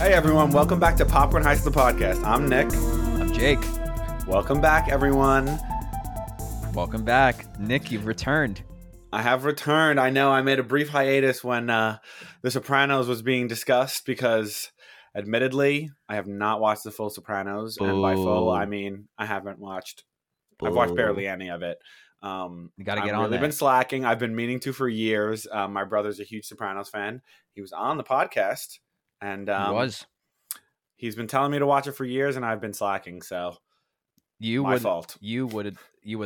Hey everyone, welcome back to Popcorn Heist, the podcast. I'm Nick. I'm Jake. Welcome back, everyone. Welcome back. Nick, you've returned. I have returned. I know I made a brief hiatus when The Sopranos was being discussed because, admittedly, I have not watched the full Sopranos. Ooh. And by full, I mean I haven't watched. Ooh. I've watched barely any of it. You gotta get on that. I've been slacking. I've been meaning to for years. My brother's a huge Sopranos fan. He was on the podcast. And he's been telling me to watch it for years, and I've been slacking. So, my fault. You would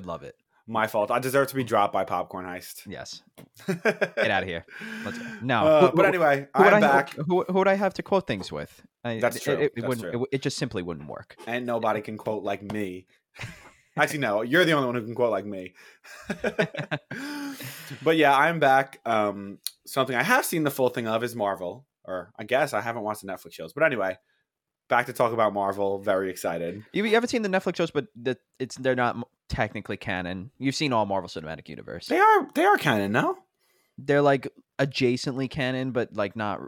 love it. My fault. I deserve to be dropped by Popcorn Heist. Yes, get out of here. Let's go. No, but anyway, I'm back. Who would I have to quote things with? That's true. It just simply wouldn't work. And nobody can quote like me. Actually, no, you're the only one who can quote like me. But yeah, I'm back. Something I have seen the full thing of is Marvel. Or I guess I haven't watched the Netflix shows. But anyway, back to talk about Marvel. Very excited. You haven't seen the Netflix shows, but they're not technically canon. You've seen all Marvel Cinematic Universe. They are canon, no? They're like adjacently canon, but like not.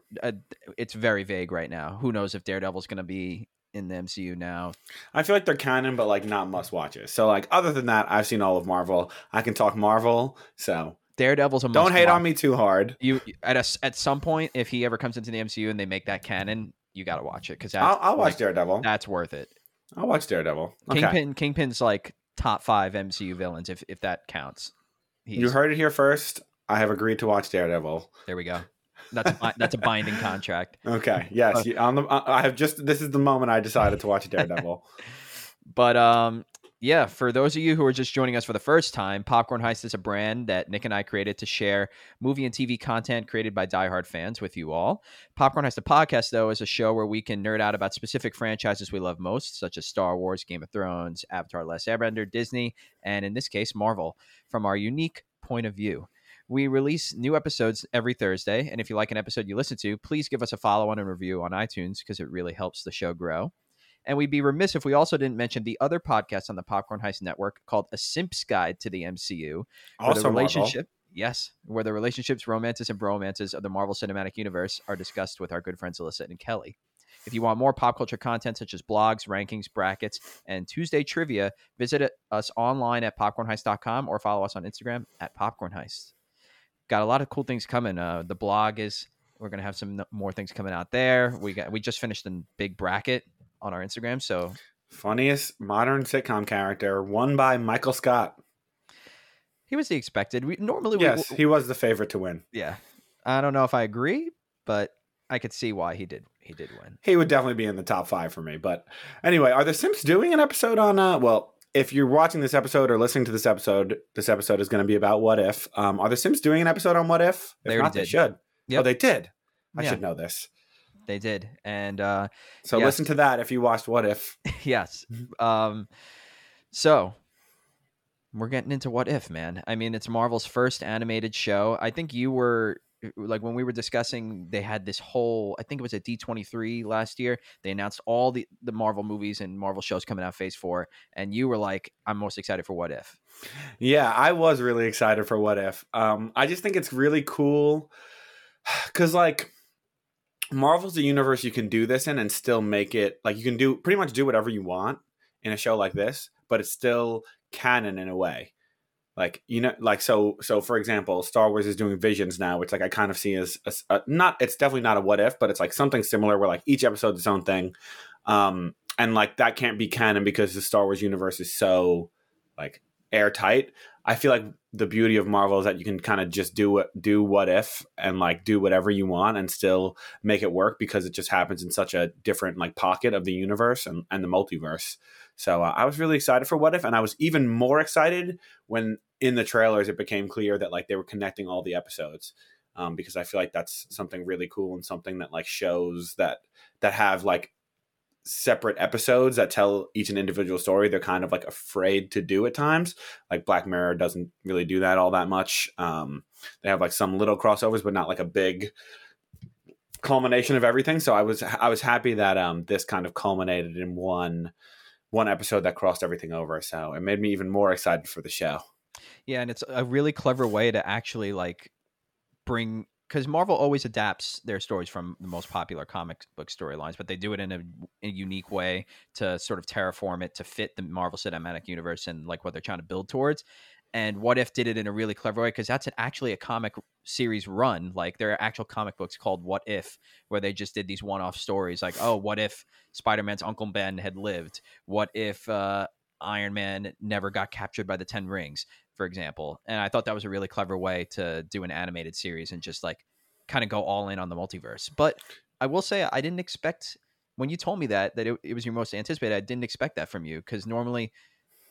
It's very vague right now. Who knows if Daredevil's going to be in the MCU now? I feel like they're canon, but like not must watches. So like other than that, I've seen all of Marvel. I can talk Marvel. So. Daredevil's a must. Don't hate on me too hard. You at some point, if he ever comes into the MCU and they make that canon, you got to watch it because I'll watch Daredevil. That's worth it. I'll watch Daredevil. Okay. Kingpin's like top 5 MCU villains if that counts. You heard it here first. I have agreed to watch Daredevil. There we go. That's a binding contract. Okay. Yes. This is the moment I decided to watch Daredevil. But yeah, for those of you who are just joining us for the first time, Popcorn Heist is a brand that Nick and I created to share movie and TV content created by diehard fans with you all. Popcorn Heist, the podcast, though, is a show where we can nerd out about specific franchises we love most, such as Star Wars, Game of Thrones, Avatar: The Last Airbender, Disney, and in this case, Marvel, from our unique point of view. We release new episodes every Thursday, and if you like an episode you listen to, please give us a follow on and review on iTunes because it really helps the show grow. And we'd be remiss if we also didn't mention the other podcast on the Popcorn Heist Network called A Simp's Guide to the MCU. Also the relationship, yes, where the relationships, romances, and bromances of the Marvel Cinematic Universe are discussed with our good friends Alyssa and Kelly. If you want more pop culture content such as blogs, rankings, brackets, and Tuesday trivia, visit us online at popcornheist.com or follow us on Instagram at Popcorn Heist. Got a lot of cool things coming. The blog is, we're going to have some more things coming out there. We just finished a big bracket on our Instagram. So funniest modern sitcom character won by Michael Scott. He was the expected. He was the favorite to win. Yeah. I don't know if I agree, but I could see why he did win. He would definitely be in the top 5 for me. But anyway, are the Simps doing an episode on well, if you're watching this episode or listening to this episode is going to be about What If. Are the Simps doing an episode on What If? If not, they should. Yep. Oh, they did. I should know this. They did. And so yes. Listen to that if you watched What If. Yes. So we're getting into What If, man. I mean, it's Marvel's first animated show. I think you were like when we were discussing, they had this whole, I think it was at D23 last year. They announced all the Marvel movies and Marvel shows coming out phase 4. And you were like, I'm most excited for What If. Yeah, I was really excited for What If. I just think it's really cool because like, Marvel's a universe you can do this in and still make it like you can do pretty much do whatever you want in a show like this, but it's still canon in a way. Like, you know, like, so for example, Star Wars is doing Visions now, which like I kind of see as not, it's definitely not a What If, but it's like something similar where like each episode's its own thing. And like that can't be canon because the Star Wars universe is so like airtight. I feel like the beauty of Marvel is that you can kind of just do What If and like do whatever you want and still make it work because it just happens in such a different like pocket of the universe and the multiverse. So I was really excited for What If, and I was even more excited when in the trailers it became clear that like they were connecting all the episodes, because I feel like that's something really cool and something that like shows that have like separate episodes that tell each an individual story. They're kind of like afraid to do at times. Like Black Mirror doesn't really do that all that much. They have like some little crossovers, but not like a big culmination of everything. So I was happy that this kind of culminated in one episode that crossed everything over. So it made me even more excited for the show. Yeah, and it's a really clever way to actually like bring, because Marvel always adapts their stories from the most popular comic book storylines, but they do it in a unique way to sort of terraform it to fit the Marvel Cinematic Universe and like what they're trying to build towards. And What If did it in a really clever way, because that's actually a comic series run. Like there are actual comic books called What If, where they just did these one-off stories like, oh, what if Spider-Man's Uncle Ben had lived? What if Iron Man never got captured by the Ten Rings, for example? And I thought that was a really clever way to do an animated series and just like kind of go all in on the multiverse. But I will say I didn't expect, when you told me that it was your most anticipated, I didn't expect that from you, because normally...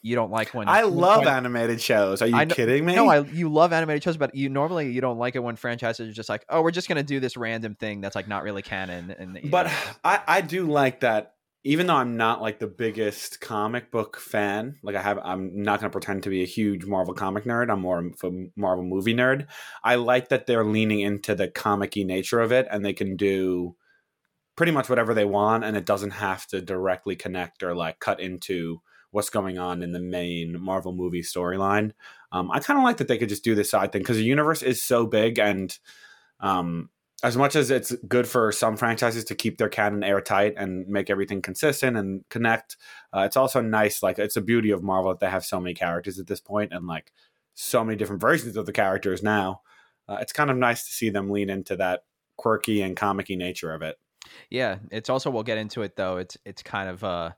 You don't like when... I love animated shows. Are you kidding me? No, you love animated shows, but you normally don't like it when franchises are just like, oh, we're just going to do this random thing that's like not really canon. But I do like that, even though I'm not like the biggest comic book fan, like I'm not going to pretend to be a huge Marvel comic nerd. I'm more of a Marvel movie nerd. I like that they're leaning into the comic-y nature of it, and they can do pretty much whatever they want, and it doesn't have to directly connect or like cut into... what's going on in the main Marvel movie storyline. I kind of like that they could just do this side thing, because the universe is so big, and as much as it's good for some franchises to keep their canon airtight and make everything consistent and connect, it's also nice, like it's a beauty of Marvel that they have so many characters at this point, and like so many different versions of the characters now. It's kind of nice to see them lean into that quirky and comic-y nature of it. Yeah, it's also, we'll get into it though, it's kind of...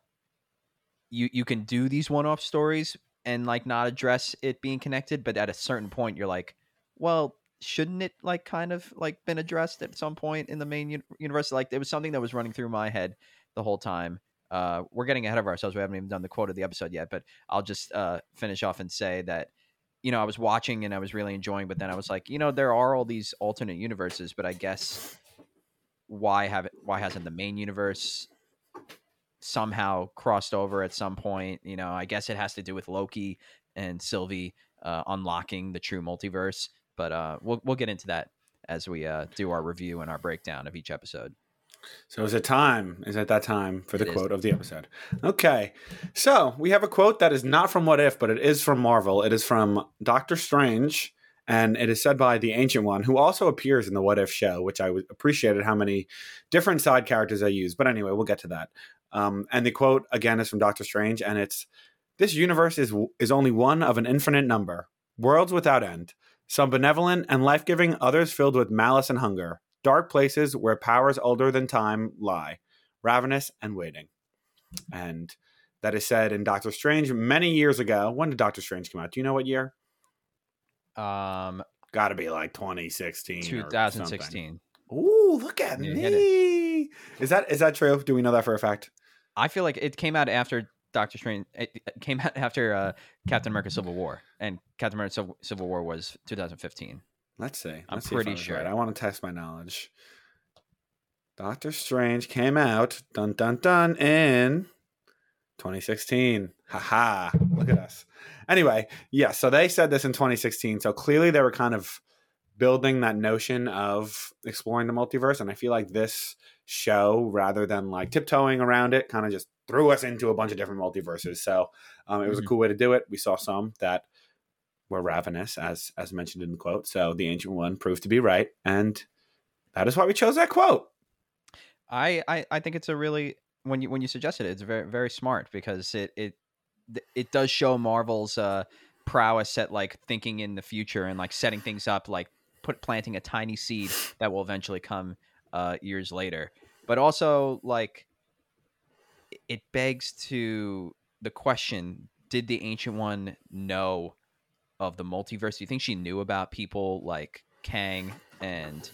You can do these one-off stories and like not address it being connected, but at a certain point you're like, well, shouldn't it like kind of like been addressed at some point in the main universe? Like it was something that was running through my head the whole time. We're getting ahead of ourselves. We haven't even done the quote of the episode yet, but I'll just finish off and say that, you know, I was watching and I was really enjoying, but then I was like, you know, there are all these alternate universes, but I guess why hasn't the main universe somehow crossed over at some point? You know, I guess it has to do with Loki and Sylvie unlocking the true multiverse, but we'll get into that as we do our review and our breakdown of each episode. So is it that time for the quote of the episode? Okay, so we have a quote that is not from What If, but it is from Marvel. It is from Doctor Strange, and it is said by The Ancient One, who also appears in the What If show, which I appreciated how many different side characters I used. But anyway, we'll get to that. And the quote, again, is from Doctor Strange, and it's, "This universe is only one of an infinite number, worlds without end, some benevolent and life-giving, others filled with malice and hunger, dark places where powers older than time lie, ravenous and waiting." And that is said in Doctor Strange many years ago. When did Doctor Strange come out? Do you know what year? Got to be like 2016. 2016. Ooh, look at me. Is that true? Do we know that for a fact? I feel like it came out after Doctor Strange. It came out after Captain America: Civil War, and Captain America: Civil War was 2015. Let's see. I'm pretty sure. Right. I want to test my knowledge. Doctor Strange came out in 2016. Haha! Look at us. Anyway, yeah. So they said this in 2016. So clearly they were kind of building that notion of exploring the multiverse, and I feel like this show, rather than like tiptoeing around it, kind of just threw us into a bunch of different multiverses. So it was a cool way to do it. We saw some that were ravenous, as mentioned in the quote. So The Ancient One proved to be right, and that is why we chose that quote. I think it's a really, when you suggested it, it's very, very smart, because it does show Marvel's prowess at like thinking in the future and like setting things up, like planting a tiny seed that will eventually come years later. But also, like, it begs to the question, did the Ancient One know of the multiverse? Do you think she knew about people like Kang and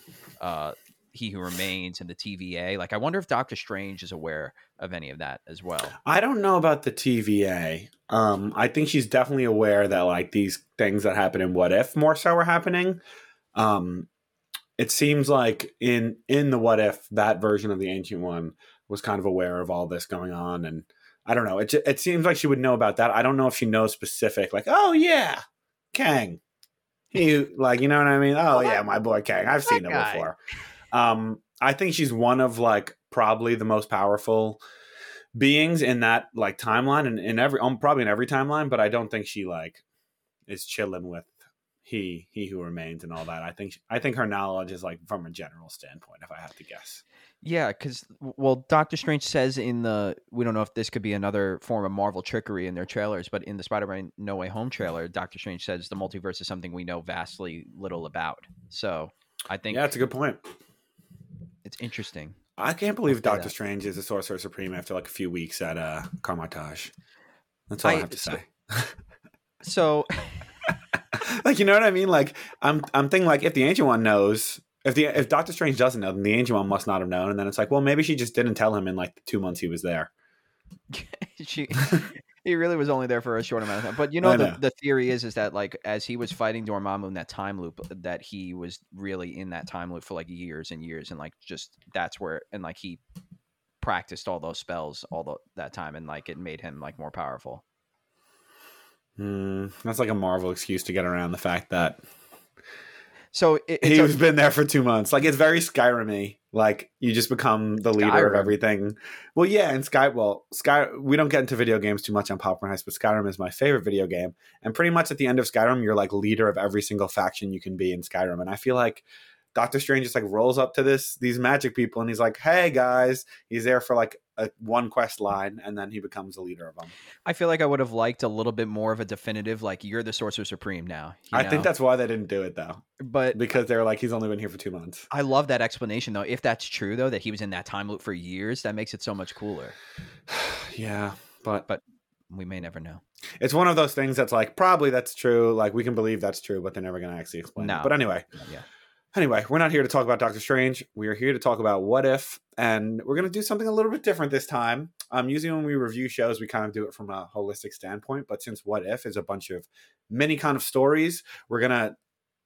He Who Remains and the TVA. Like, I wonder if Doctor Strange is aware of any of that as well. I don't know about the TVA. I think she's definitely aware that, like, these things that happen in What If more so are happening. It seems like in the What If, that version of the Ancient One was kind of aware of all this going on. And I don't know. It seems like she would know about that. I don't know if she knows specific, like, oh, yeah, Kang. He, like, you know what I mean? Oh, yeah, my boy Kang. I've seen him before. I think she's one of, like, probably the most powerful beings in that, like, timeline, and probably in every timeline, but I don't think she, like, is chilling with he Who Remains and all that. I think her knowledge is, like, from a general standpoint, if I had to guess. Yeah, because, well, Doctor Strange says in the, we don't know if this could be another form of Marvel trickery in their trailers, but in the Spider-Man No Way Home trailer, Doctor Strange says the multiverse is something we know vastly little about. So I think... Yeah, that's a good point. It's interesting. I can't believe Doctor Strange is a Sorcerer Supreme after like a few weeks at Carmitage. That's all I have to say. So... like, you know what I mean? Like, I'm thinking, like, if the Ancient One knows... If Doctor Strange doesn't know, then the Ancient One must not have known. And then it's like, well, maybe she just didn't tell him in like the 2 months he was there. He really was only there for a short amount of time. But you know, the theory is that like as he was fighting Dormammu in that time loop, that he was really in that time loop for like years and years, and like just that's where, and like he practiced all those spells that time, and like it made him like more powerful. That's like a Marvel excuse to get around the fact that. So he's been there for 2 months. Like, it's very Skyrim-y. Like, you just become the leader of everything. Well, yeah, and we don't get into video games too much on Popcorn Heist, but Skyrim is my favorite video game. And pretty much at the end of Skyrim, you're like leader of every single faction you can be in Skyrim. And I feel like Doctor Strange just like rolls up to these magic people, and he's like, "Hey guys," he's there for like one quest line, and then he becomes the leader of them. I feel like I would have liked a little bit more of a definitive, like, "You're the Sorcerer Supreme now." I think that's why they didn't do it though, but because they were like, "He's only been here for 2 months." I love that explanation though. If that's true though, that he was in that time loop for years, that makes it so much cooler. Yeah, but we may never know. It's one of those things that's like probably that's true. Like we can believe that's true, but they're never going to actually explain it. But anyway, yeah. Anyway, we're not here to talk about Doctor Strange. We are here to talk about What If, and we're going to do something a little bit different this time. Usually when we review shows, we kind of do it from a holistic standpoint, but since What If is a bunch of many kind of stories, we're going to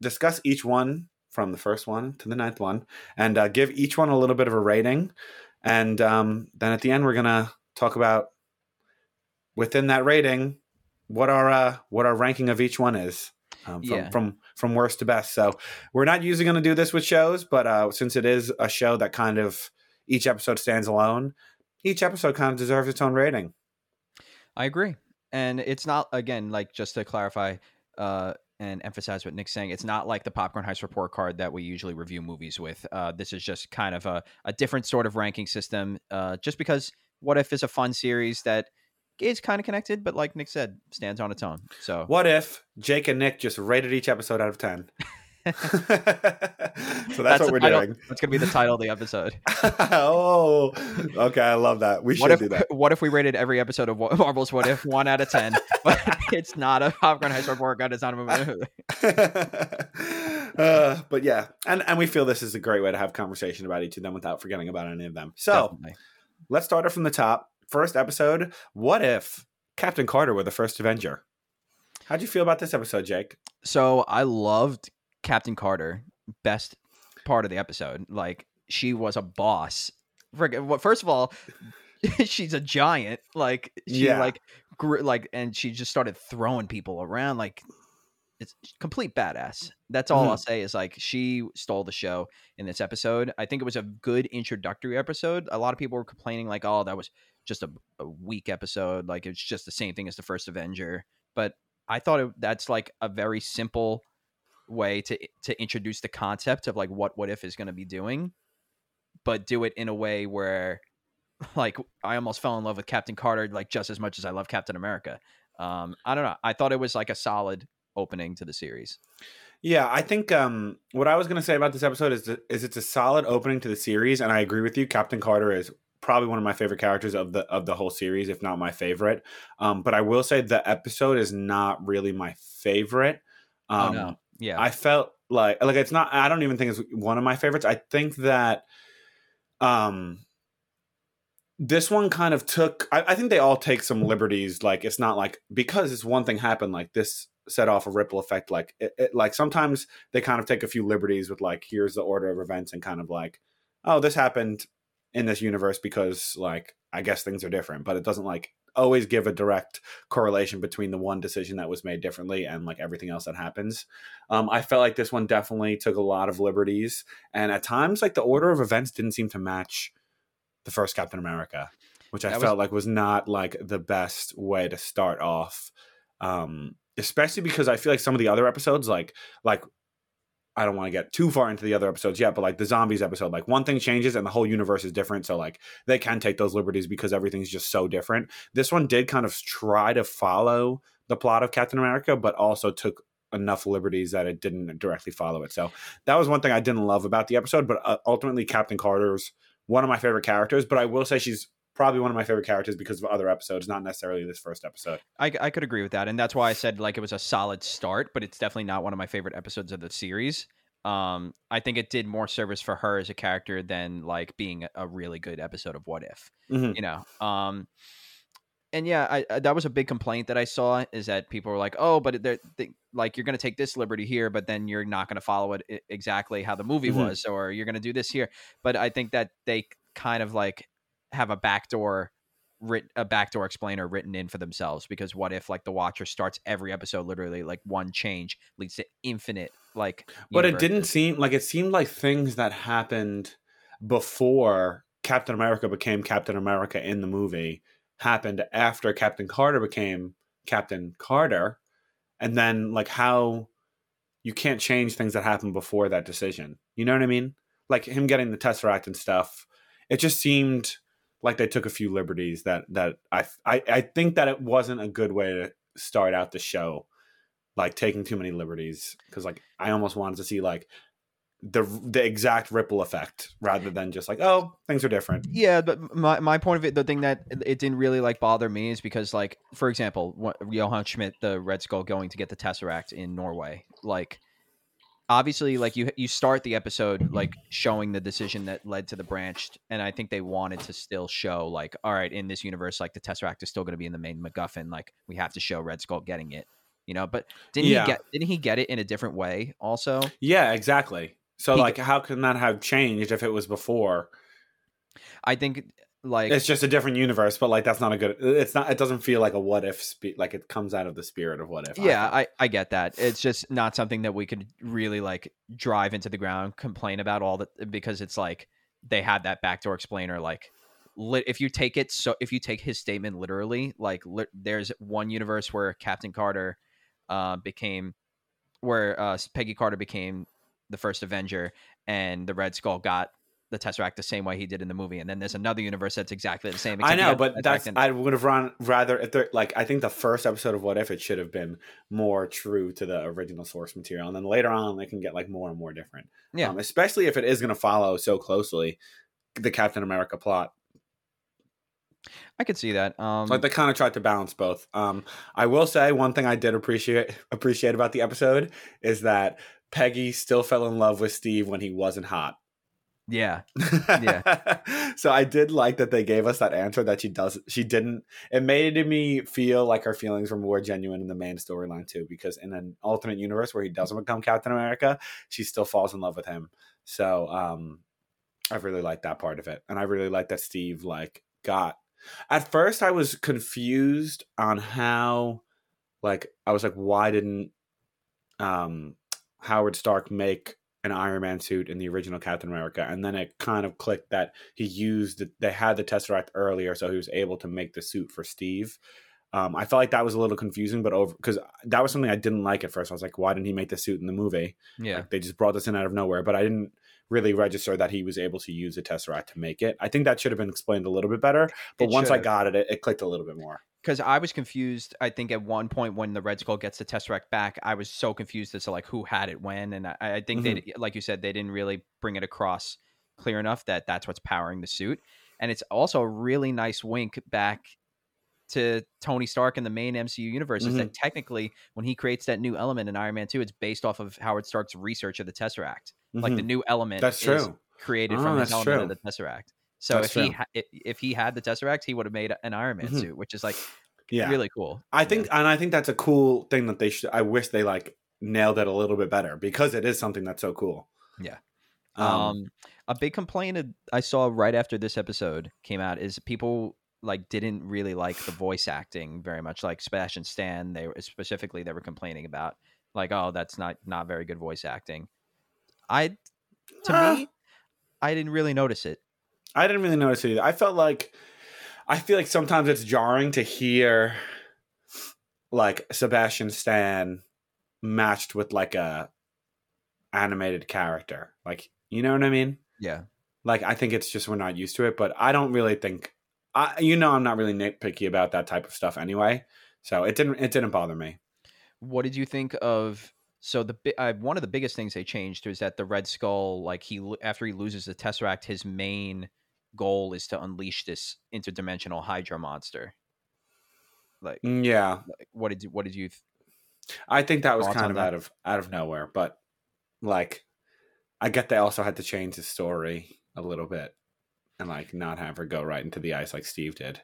discuss each one from the first one to the ninth one, and give each one a little bit of a rating, and then at the end, we're going to talk about, within that rating, what our ranking of each one is. From worst to best. So we're not usually going to do this with shows, but since it is a show that kind of each episode stands alone, each episode kind of deserves its own rating. I agree. And it's not, again, like just to clarify and emphasize what Nick's saying, it's not like the Popcorn Heist report card that we usually review movies with. This is just kind of a different sort of ranking system, just because What If is a fun series that is kind of connected, but like Nick said, stands on its own. So what if Jake and Nick just rated each episode out of 10? So that's what we're doing. That's gonna be the title of the episode. Oh, okay, I love that. We should do that. What if we rated every episode of Marvel's What If 1 out of 10? But it's not a Popcorn Heist report card. It's not a movie. But yeah, and we feel this is a great way to have conversation about each of them without forgetting about any of them. So definitely. Let's start it from the top. First episode, what if Captain Carter were the first Avenger? How'd you feel about this episode, Jake? So I loved Captain Carter. Best part of the episode. Like, she was a boss. First of all, she's a giant. Like, she grew, and she just started throwing people around. Like, it's complete badass. That's all I'll say is, like, she stole the show in this episode. I think it was a good introductory episode. A lot of people were complaining, like, oh, that was just a weak episode. Like, it's just the same thing as the first Avenger. But I thought that's like a very simple way to introduce the concept of like what if is going to be doing, but do it in a way where like I almost fell in love with Captain Carter, like just as much as I love Captain America. I don't know. I thought it was like a solid opening to the series. Yeah, I think what I was going to say about this episode is it's a solid opening to the series. And I agree with you. Captain Carter is probably one of my favorite characters of the whole series, if not my favorite. But I will say the episode is not really my favorite. I felt like it's not, I don't even think it's one of my favorites. I think that this one kind of took, I think they all take some liberties. Like, it's not like, because it's one thing happened, like this set off a ripple effect. Like it, like sometimes they kind of take a few liberties with like, here's the order of events, and kind of like, oh, this happened in this universe because like, I guess things are different, but it doesn't like always give a direct correlation between the one decision that was made differently and like everything else that happens. I felt like this one definitely took a lot of liberties, and at times like the order of events didn't seem to match the first Captain America, which I felt like was not like the best way to start off. Especially because I feel like some of the other episodes, like I don't want to get too far into the other episodes yet, but like the zombies episode, like one thing changes and the whole universe is different. So like they can take those liberties because everything's just so different. This one did kind of try to follow the plot of Captain America, but also took enough liberties that it didn't directly follow it. So that was one thing I didn't love about the episode, but ultimately Captain Carter's one of my favorite characters, but I will say she's probably one of my favorite characters because of other episodes, not necessarily this first episode. I could agree with that. And that's why I said like it was a solid start, but it's definitely not one of my favorite episodes of the series. I think it did more service for her as a character than like being a really good episode of What If, you know? And yeah, I that was a big complaint that I saw, is that people were like, oh, but like you're going to take this liberty here, but then you're not going to follow it exactly how the movie was, or you're going to do this here. But I think that they kind of like have a backdoor explainer written in for themselves, because What If, like, the Watcher starts every episode literally like one change leads to infinite like universes. But it didn't seem like, it seemed like things that happened before Captain America became Captain America in the movie happened after Captain Carter became Captain Carter, and then like how you can't change things that happened before that decision, you know what I mean? Like him getting the Tesseract and stuff, it just seemed like they took a few liberties that I think that it wasn't a good way to start out the show, like taking too many liberties, because like I almost wanted to see like the exact ripple effect rather than just like, oh, things are different. Yeah, but my point of it, the thing that it didn't really like bother me is because like, for example, Johan Schmidt, the Red Skull, going to get the Tesseract in Norway, like obviously like you start the episode like showing the decision that led to the branched, and I think they wanted to still show like, all right, in this universe like the Tesseract is still going to be in the main MacGuffin, like we have to show Red Skull getting it, you know? But didn't he get it in a different way also? Yeah, exactly. So like how can that have changed if it was before? I think like it's just a different universe, but like that's not a good, it doesn't feel like a What If like it comes out of the spirit of What If. Yeah, I get that. It's just not something that we could really like drive into the ground, complain about all that, because it's like they had that backdoor explainer, like if you take his statement literally, like there's one universe where Captain Carter became Peggy Carter became the first Avenger, and the Red Skull got the Tesseract the same way he did in the movie, and then there's another universe that's exactly the same. I know, but I would have rather if they're like, I think the first episode of What If, it should have been more true to the original source material, and then later on they can get like more and more different. Yeah, especially if it is going to follow so closely the Captain America plot. I could see that. Like they kind of tried to balance both. I will say one thing I did appreciate about the episode is that Peggy still fell in love with Steve when he wasn't hot. Yeah. So I did like that they gave us that answer that she didn't. It made me feel like her feelings were more genuine in the main storyline too, because in an alternate universe where he doesn't become Captain America, she still falls in love with him. So I really liked that part of it, and I really liked that Steve like got. At first, I was confused on how, like, I was like, why didn't Howard Stark make an Iron Man suit in the original Captain America? And then it kind of clicked that he used they had the Tesseract earlier, so he was able to make the suit for Steve. I felt like that was a little confusing, but because that was something I didn't like at first. I was like, why didn't he make the suit in the movie? Yeah, like, they just brought this in out of nowhere. But I didn't really register that he was able to use the Tesseract to make it. I think that should have been explained a little bit better, but once I got it clicked a little bit more. Because I was confused, I think at one point when the Red Skull gets the Tesseract back, I was so confused as to like who had it when, and I think they, like you said, they didn't really bring it across clear enough that's what's powering the suit. And it's also a really nice wink back to Tony Stark in the main MCU universe is that technically when he creates that new element in Iron Man 2, it's based off of Howard Stark's research of the Tesseract. Like the new element is created from his element of the Tesseract. So if he had the Tesseract, he would have made an Iron Man suit, which is like really cool. I think that's a cool thing that they should. I wish they like nailed it a little bit better because it is something that's so cool. Yeah. A big complaint I saw right after this episode came out is people like didn't really like the voice acting very much. Like Sebastian Stan, they were complaining about like, oh, that's not very good voice acting. To me, I didn't really notice it. I didn't really notice it either. I feel like sometimes it's jarring to hear like Sebastian Stan matched with like a animated character. Like, you know what I mean? Yeah. Like, I think it's just we're not used to it, but I don't really think I'm not really nitpicky about that type of stuff anyway. So it didn't bother me. What did you think of one of the biggest things they changed was that the Red Skull, like after he loses the Tesseract, his main goal is to unleash this interdimensional Hydra monster. Like, yeah, like, what did you? I think that was kind of out of nowhere, but like, I get they also had to change the story a little bit and like not have her go right into the ice like Steve did.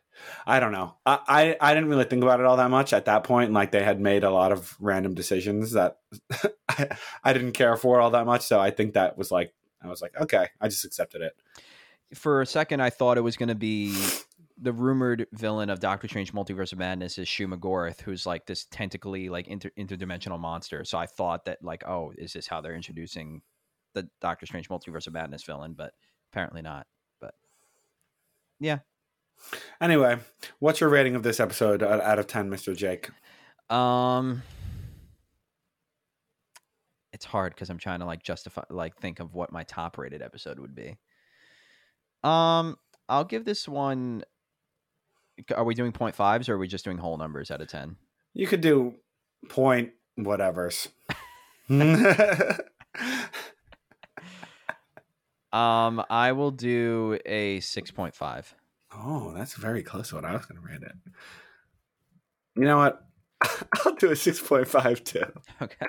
I don't know. I didn't really think about it all that much at that point. Like they had made a lot of random decisions that I didn't care for all that much. So I think that was like, I was like, okay, I just accepted it. For a second, I thought it was going to be the rumored villain of Doctor Strange Multiverse of Madness is Shumagorath, who's like this tentacly, like interdimensional monster. So I thought that like, oh, is this how they're introducing the Doctor Strange Multiverse of Madness villain? But apparently not. But yeah. Anyway, what's your rating of this episode out of 10, Mr. Jake? It's hard because I'm trying to like justify, like think of what my top rated episode would be. I'll give this one. Are we doing 0.5s or are we just doing whole numbers out of 10? You could do point whatevers. I will do a 6.5. Oh, that's very close to what I was going to rate it. You know what? I'll do a 6.5 too. Okay.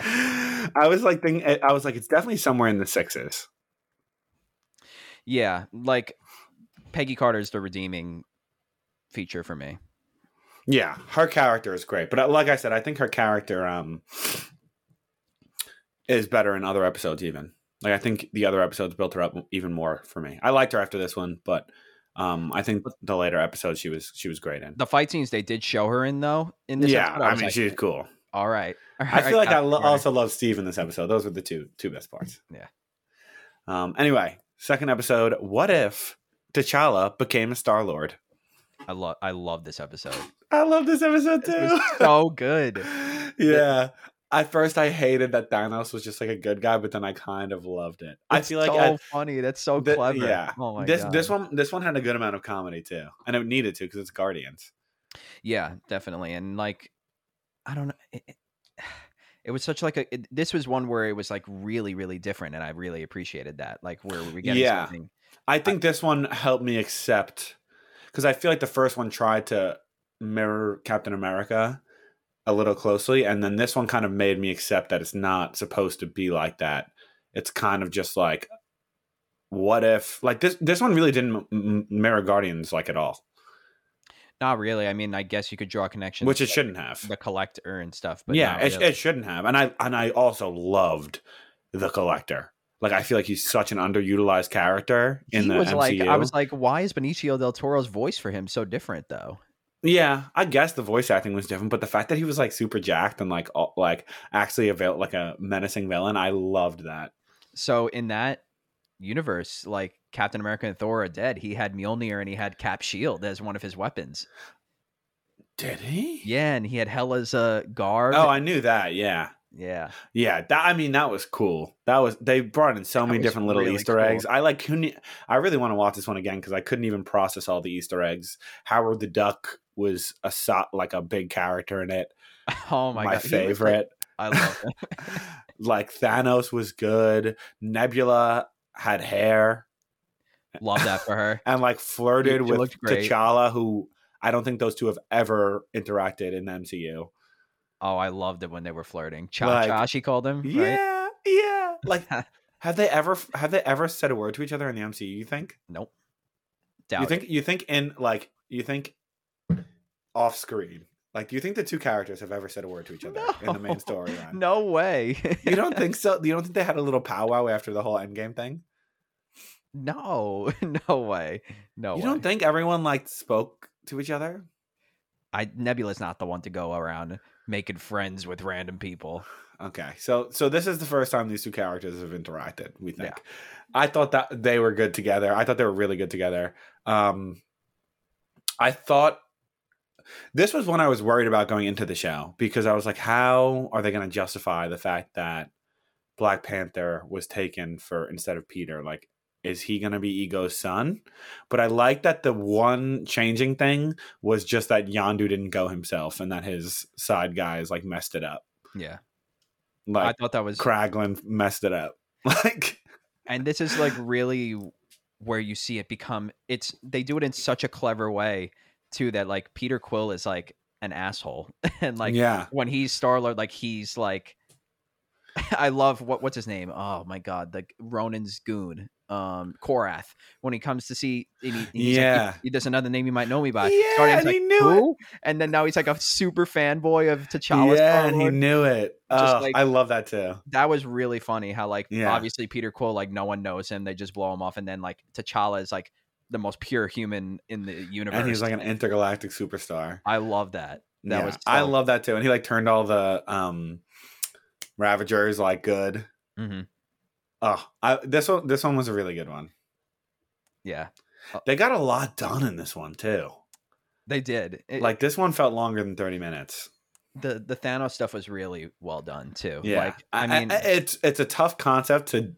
I was like, it's definitely somewhere in the sixes. Yeah, like Peggy Carter's the redeeming feature for me. Yeah, her character is great, but like I said, I think her character is better in other episodes. Even like I think the other episodes built her up even more for me. I liked her after this one, but I think the later episodes she was great in. The fight scenes they did show her in though in this. Yeah, episode, I mean like, she's cool. All right, I feel like I also love Steve in this episode. Those were the two best parts. Yeah. Anyway. Second episode, What If T'Challa Became a Star Lord? I love this episode. I love this episode too. It was so good. Yeah. At first I hated that Thanos was just like a good guy, but then I kind of loved it. It's so funny. That's so clever. Yeah. Oh my God. This one had a good amount of comedy too. And it needed to because it's Guardians. Yeah, definitely. And like I don't know. It was such like this was one where it was like really, really different. And I really appreciated that. Like where we get something. I think this one helped me accept because I feel like the first one tried to mirror Captain America a little closely. And then this one kind of made me accept that it's not supposed to be like that. It's kind of just like, what if like this one really didn't mirror Guardians like at all. Not really. I mean, I guess you could draw a connection, which it shouldn't have. The Collector and stuff, but yeah, it shouldn't have. And I also loved the Collector. Like, I feel like he's such an underutilized character in the MCU. Like, I was like, why is Benicio del Toro's voice for him so different, though? Yeah, I guess the voice acting was different, but the fact that he was like super jacked and like all, like actually like a menacing villain, I loved that. So in that universe, like Captain America and Thor are dead. He had Mjolnir and he had Cap's shield as one of his weapons. Did he? Yeah, and he had Hela's guard. Oh, I knew that. Yeah. That was cool. They brought in so many different little really Easter eggs. I really want to watch this one again because I couldn't even process all the Easter eggs. Howard the Duck was a big character in it. Oh my God, favorite. I love it. Like Thanos was good. Nebula had hair. Love that for her. And like flirted with T'Challa, who I don't think those two have ever interacted in the MCU. Oh, I loved it when they were flirting. Cha-cha, she called him. Yeah, right? Yeah. Like, have they ever said a word to each other in the MCU? You think? Nope. Doubt. You think off screen? Like, do you think the two characters have ever said a word to each other in the main storyline? No way. You don't think so? You don't think they had a little powwow after the whole Endgame thing? No way. You don't think everyone like spoke to each other? Nebula's not the one to go around making friends with random people. Okay, so this is the first time these two characters have interacted, we think. Yeah. I thought that they were good together. I thought they were really good together. I thought this was one I was worried about going into the show, because I was like, how are they going to justify the fact that Black Panther was taken for instead of Peter? Like, is he going to be Ego's son? But I like that the one changing thing was just that Yondu didn't go himself and that his side guys like messed it up. Yeah. Like, I thought that was Kraglin messed it up. Like, and this is like really where you see it become. They do it in such a clever way too, that like Peter Quill is like an asshole, and like when he's Star Lord, like he's like, I love what's his name? Oh my god, like Ronan's goon, Korath. When he comes to see, he's like, there's another name you might know me by. Yeah, and like, he knew who? It. And then now he's like a super fanboy of T'Challa. Yeah, and he knew it. Just, I love that too. That was really funny. How like obviously Peter Quill, like no one knows him. They just blow him off, and then like T'Challa is like the most pure human in the universe, and he's like an intergalactic superstar. I love that. That was. Tough. I love that too, and he like turned all the Ravager is like good. Mm-hmm. Oh, this one was a really good one. Yeah, they got a lot done in this one too. They did. This one felt longer than 30 minutes. The Thanos stuff was really well done too. Yeah, like, I mean, it's a tough concept to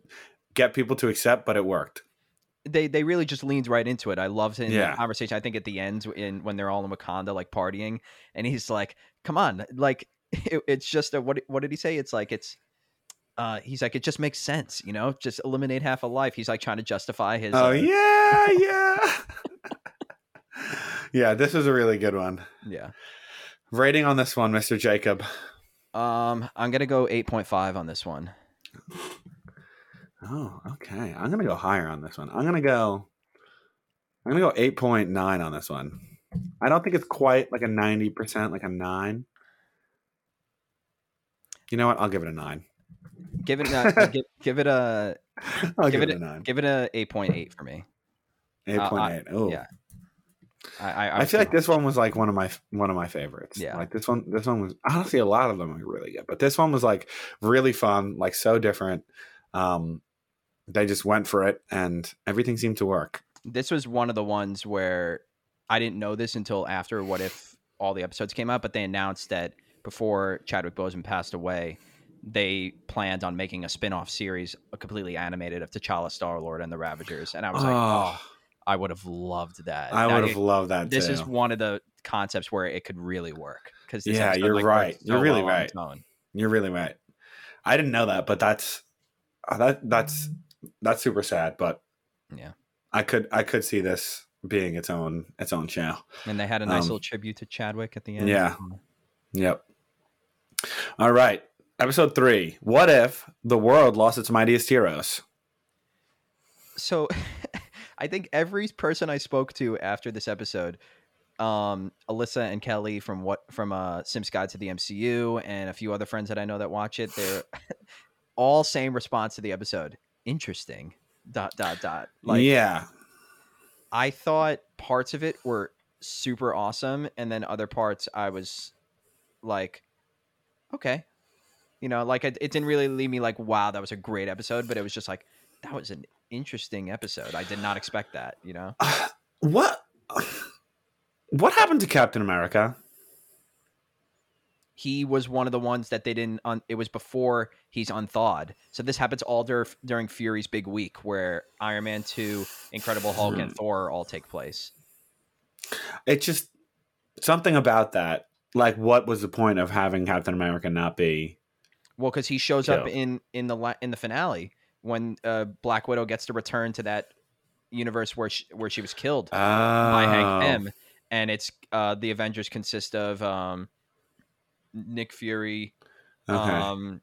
get people to accept, but it worked. They really just leaned right into it. I loved it in the conversation. I think at the end when they're all in Wakanda like partying, and he's like, "Come on, like." It's just what did he say? It's like he's like, it just makes sense, you know, just eliminate half a life. He's like trying to justify his. Oh yeah. Yeah, this is a really good one. Yeah. Rating on this one, Mr. Jacob. I'm gonna go 8.5 on this one. Oh, okay. I'm gonna go higher on this one. I'm gonna go 8.9 on this one. I don't think it's quite like a 90%, like a 9. You know what? I'll give it a 9. Give it a 9. Give it a 8.8 for me. 8.8. Oh yeah. I feel like this one was like one of my favorites. Yeah. Like this one was honestly, a lot of them are really good, but this one was like really fun, like so different. They just went for it, and everything seemed to work. This was one of the ones where I didn't know this until after What If all the episodes came out, but they announced that before Chadwick Boseman passed away, they planned on making a spin-off series, a completely animated, of T'Challa, Star-Lord, and the Ravagers. And I was like, I would have loved that. This is one of the concepts where it could really work. Yeah, you're like, right. You're really right. You're really right. I didn't know that, but that's super sad. But yeah, I could see this being its own show. And they had a nice little tribute to Chadwick at the end. Yeah. Yep. All right. Episode 3. What if the world lost its mightiest heroes? So I think every person I spoke to after this episode, Alyssa and Kelly from Simps Guide to the MCU, and a few other friends that I know that watch it, they're all same response to the episode. Interesting. ... Yeah. I thought parts of it were super awesome, and then other parts I was like, okay, you know, like it didn't really leave me like, wow, that was a great episode, but it was just like, that was an interesting episode. I did not expect that, you know. What happened to Captain America? He was one of the ones that they didn't it was before he's unthawed. So this happens all during Fury's big week, where Iron Man 2, Incredible Hulk, and Thor all take place. It's just something about that. Like, what was the point of having Captain America not be? Well, because he shows up in the finale when Black Widow gets to return to that universe where she was killed by Hank Pym, and it's the Avengers consist of Nick Fury, the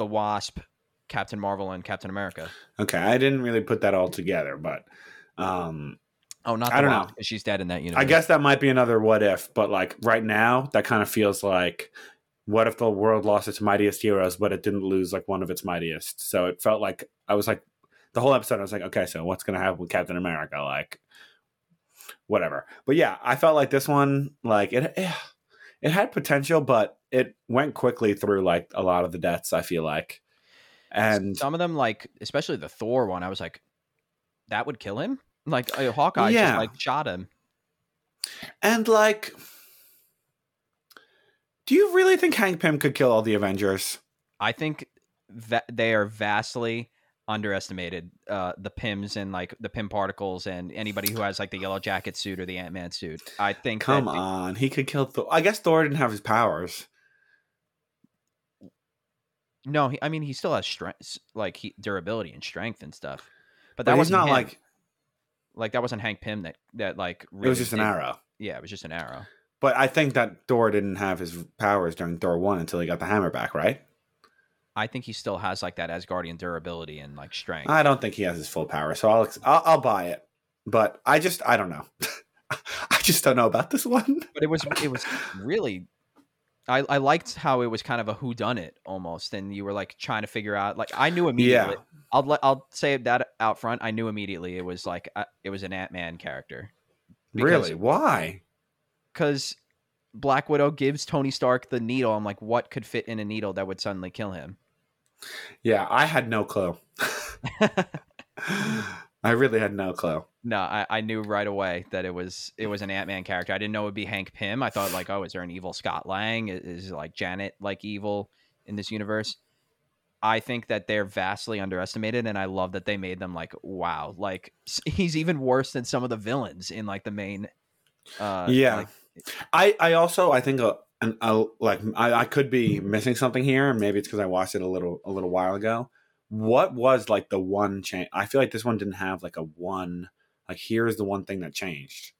Wasp, Captain Marvel, and Captain America. Okay, I didn't really put that all together, but not the Wasp, because she's dead in that universe. I guess that might be another what if, but like right now, that kind of feels like, what if the world lost its mightiest heroes, but it didn't lose like one of its mightiest? So it felt like I was like, the whole episode, I was like, okay, so what's going to happen with Captain America? Like, whatever. But yeah, I felt like this one, like it had potential, but it went quickly through like a lot of the deaths, I feel like. And some of them, like, especially the Thor one, I was like, that would kill him? Like, Hawkeye just like shot him. And like, do you really think Hank Pym could kill all the Avengers? I think that they are vastly underestimated, the Pyms and like the Pym particles and anybody who has like the yellow jacket suit or the Ant-Man suit. I think on, he could kill Thor. I guess Thor didn't have his powers. No, I mean, he still has strength, like durability and strength and stuff. But that was not him. Like that wasn't Hank Pym that like really, it was just an arrow. Yeah, it was just an arrow. But I think that Thor didn't have his powers during Thor 1 until he got the hammer back, right? I think he still has like that Asgardian durability and like strength. I don't think he has his full power, so I'll buy it. But I don't know. I just don't know about this one. But it was really, I liked how it was kind of a whodunit almost, and you were like trying to figure out. Like I knew immediately. Yeah. I'll say that out front. I knew immediately it was like it was an Ant-Man character. Really? Why? Because Black Widow gives Tony Stark the needle. I'm like, what could fit in a needle that would suddenly kill him? Yeah, I had no clue. I really had no clue. No, I knew right away that it was an Ant-Man character. I didn't know it would be Hank Pym. I thought like, oh, is there an evil Scott Lang? Is like Janet like evil in this universe? I think that they're vastly underestimated, and I love that they made them like, wow, like he's even worse than some of the villains in like the main. Yeah. Like, I could be missing something here, and maybe it's because I watched it a little while ago. What was like the one change? I feel like this one didn't have like a one, like here's the one thing that changed.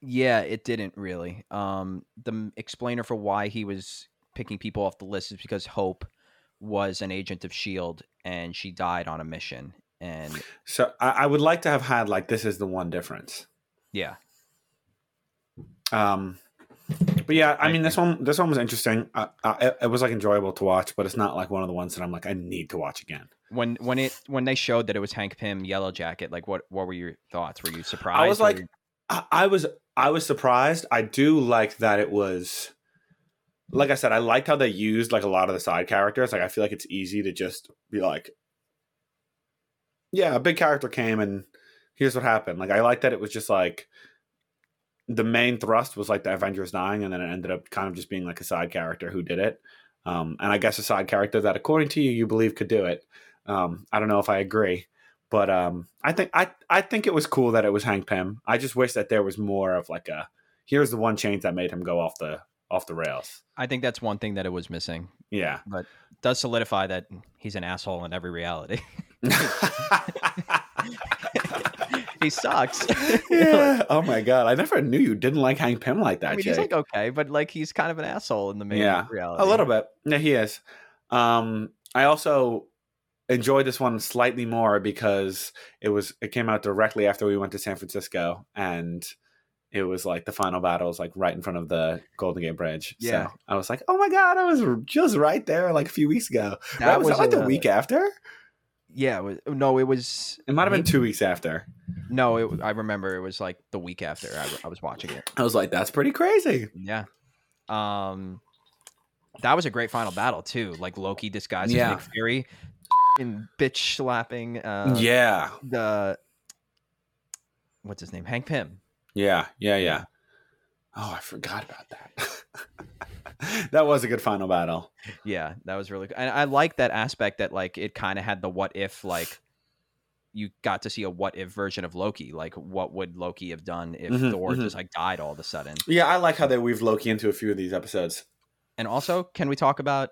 Yeah, it didn't really. The explainer for why he was picking people off the list is because Hope was an agent of S.H.I.E.L.D. and she died on a mission. And so I would like to have had like, this is the one difference. Yeah. But yeah, I mean, this one was interesting. It was like enjoyable to watch, but it's not like one of the ones that I'm like, I need to watch again. When they showed that it was Hank Pym, Yellow Jacket, like what were your thoughts? Were you surprised? I was like, I was surprised. I do like that it was, like I said, I liked how they used like a lot of the side characters. Like I feel like it's easy to just be like, yeah, a big character came and here's what happened. Like I liked that it was just like, the main thrust was like the Avengers dying, and then it ended up kind of just being like a side character who did it. And I guess a side character that, according to you, you believe could do it. I don't know if I agree, but I think it was cool that it was Hank Pym. I just wish that there was more of like a, here's the one change that made him go off the rails. I think that's one thing that it was missing. Yeah. But it does solidify that he's an asshole in every reality. He sucks. Yeah. Oh my God. I never knew you didn't like Hank Pym like that. I mean, he's like, okay, but like, he's kind of an asshole in the main reality. A little bit. Yeah, he is. I also enjoyed this one slightly more because it came out directly after we went to San Francisco, and it was like the final battle was like right in front of the Golden Gate Bridge. Yeah. So I was like, oh my God, I was just right there like a few weeks ago. That was like the week after. Yeah. It might have been 2 weeks after. No, I remember it was like the week after I was watching it. I was like, that's pretty crazy. Yeah. That was a great final battle too. Like Loki disguised as Nick Fury and bitch slapping. What's his name? Hank Pym. Yeah. Oh, I forgot about that. That was a good final battle. Yeah, that was really good. And I like that aspect that like it kind of had the what if, like you got to see a what if version of Loki. Like what would Loki have done if Thor just like died all of a sudden? Yeah, I like how they weave Loki into a few of these episodes. And also, can we talk about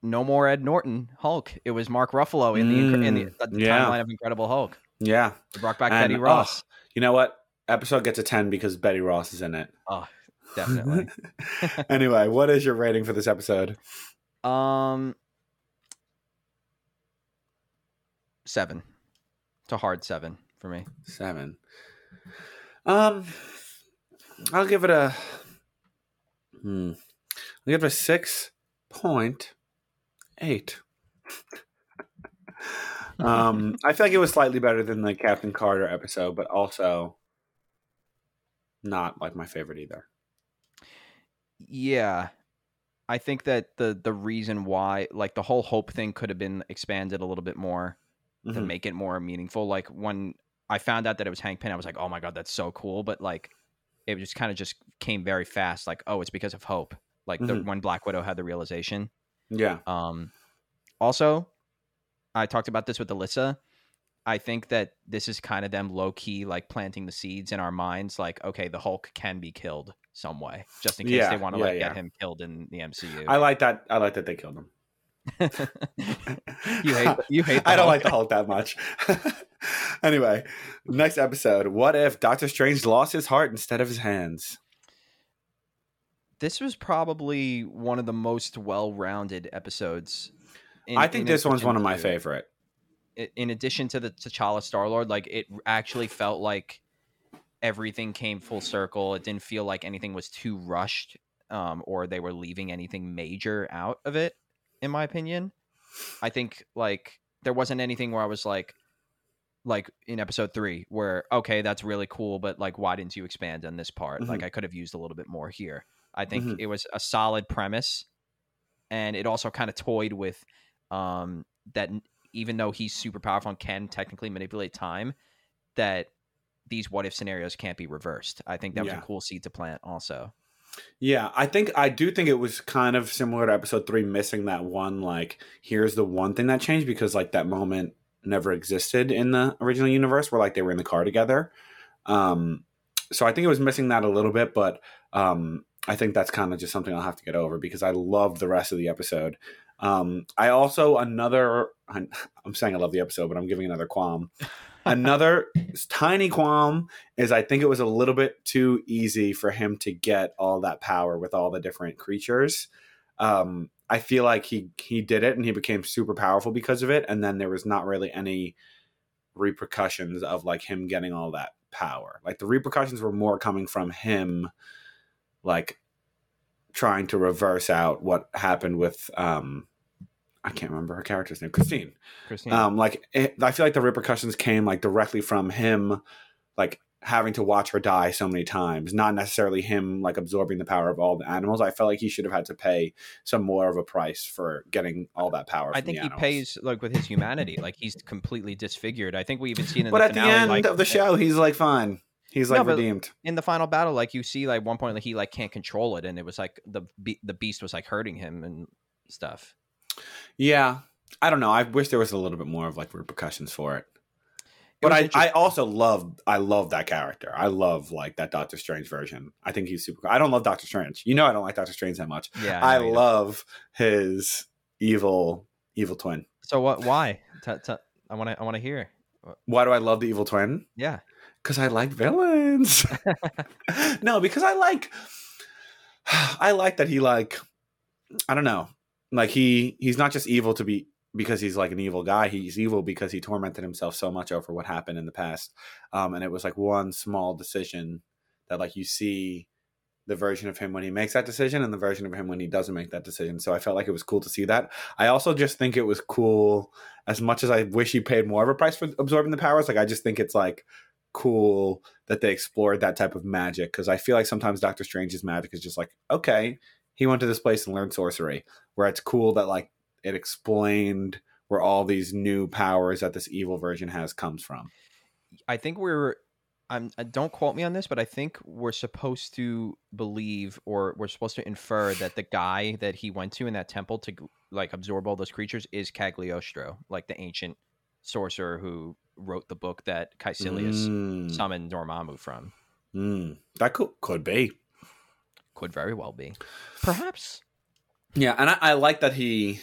no more Ed Norton Hulk? It was Mark Ruffalo in the timeline of Incredible Hulk. Yeah. They brought back Betty Ross. You know what? Episode gets a 10 because Betty Ross is in it. Oh, definitely. Anyway, what is your rating for this episode? 7. It's a hard 7 for me. 7. I'll give it a... I'll give it a 6.8. I feel like it was slightly better than the Captain Carter episode, but also not like my favorite either. Yeah. I think that the reason why, like, the whole Hope thing could have been expanded a little bit more to make it more meaningful. Like, when I found out that it was Hank Pym, I was like, oh my God, that's so cool. But like, it just kind of just came very fast. Like, oh, it's because of Hope. Like the when Black Widow had the realization. Yeah. Also, I talked about this with Alyssa. I think that this is kind of them low key, like planting the seeds in our minds. Like, okay, the Hulk can be killed some way, just in case they want to get him killed in the MCU. I like that. I like that they killed him. You hate. I don't like the Hulk that much. Anyway, next episode. What if Doctor Strange lost his heart instead of his hands? This was probably one of the most well-rounded episodes. I think this one's one of my favorite. In addition to the T'Challa Star Lord, like, it actually felt like everything came full circle. It didn't feel like anything was too rushed, or they were leaving anything major out of it. In my opinion, I think like there wasn't anything where I was like in episode 3 where, okay, that's really cool, but like, why didn't you expand on this part? Like, I could have used a little bit more here. I think it was a solid premise, and it also kind of toyed with that even though he's super powerful and can technically manipulate time, that these what if scenarios can't be reversed. I think that was a cool seed to plant also. Yeah, I do think it was kind of similar to episode 3, missing that one, like, here's the one thing that changed, because like that moment never existed in the original universe where like they were in the car together. So I think it was missing that a little bit, but I think that's kind of just something I'll have to get over because I love the rest of the episode. I'm saying I love the episode, but I'm giving another qualm. Another tiny qualm is I think it was a little bit too easy for him to get all that power with all the different creatures. I feel like he did it and he became super powerful because of it. And then there was not really any repercussions of like him getting all that power. Like the repercussions were more coming from him, like trying to reverse out what happened with, I can't remember her character's name. Christine. I feel like the repercussions came like directly from him, like having to watch her die so many times, not necessarily him like absorbing the power of all the animals. I felt like he should have had to pay some more of a price for getting all that power. I think he pays like with his humanity, like he's completely disfigured. I think we even seen in the finale, at the end of the show, he's like fine. He's like redeemed in the final battle. Like you see, like one point, like he like can't control it, and it was like the beast was like hurting him and stuff. Yeah, I don't know. I wish there was a little bit more of like repercussions for it. But I also love that character. I love like that Doctor Strange version. I think he's super cool. I don't love Doctor Strange. You know, I don't like Doctor Strange that much. Yeah, I love his evil twin. So what? Why? I want to hear. Why do I love the evil twin? Yeah, because I like villains. No, because I like that he like. I don't know. Like he's not just evil because he's like an evil guy. He's evil because he tormented himself so much over what happened in the past. And it was like one small decision that like you see the version of him when he makes that decision and the version of him when he doesn't make that decision. So I felt like it was cool to see that. I also just think it was cool, as much as I wish he paid more of a price for absorbing the powers. Like, I just think it's like cool that they explored that type of magic. 'Cause I feel like sometimes Doctor Strange's magic is just like, okay, he went to this place and learned sorcery, where it's cool that like it explained where all these new powers that this evil version has comes from. I think don't quote me on this, but I think we're supposed to believe, or we're supposed to infer, that the guy that he went to in that temple to like absorb all those creatures is Cagliostro, like the ancient sorcerer who wrote the book that Caecilius summoned Dormammu from. That could be. Could very well be. Perhaps. Yeah, and I like that he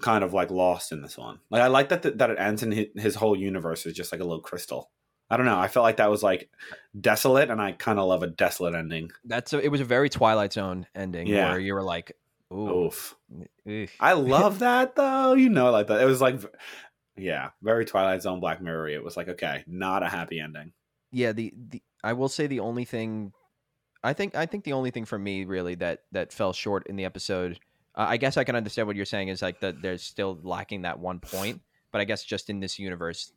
kind of like lost in this one. Like I like that it ends and his whole universe is just like a little crystal. I don't know. I felt like that was like desolate, and I kind of love a desolate ending. It was a very Twilight Zone ending where you were like, ooh. Oof. I love that though. You know, like that. It was like, yeah, very Twilight Zone, Black Mirror. It was like, okay, not a happy ending. Yeah. I will say the only thing, I think the only thing for me really that fell short in the episode, I guess I can understand what you're saying is like that there's still lacking that one point, but I guess just in this universe,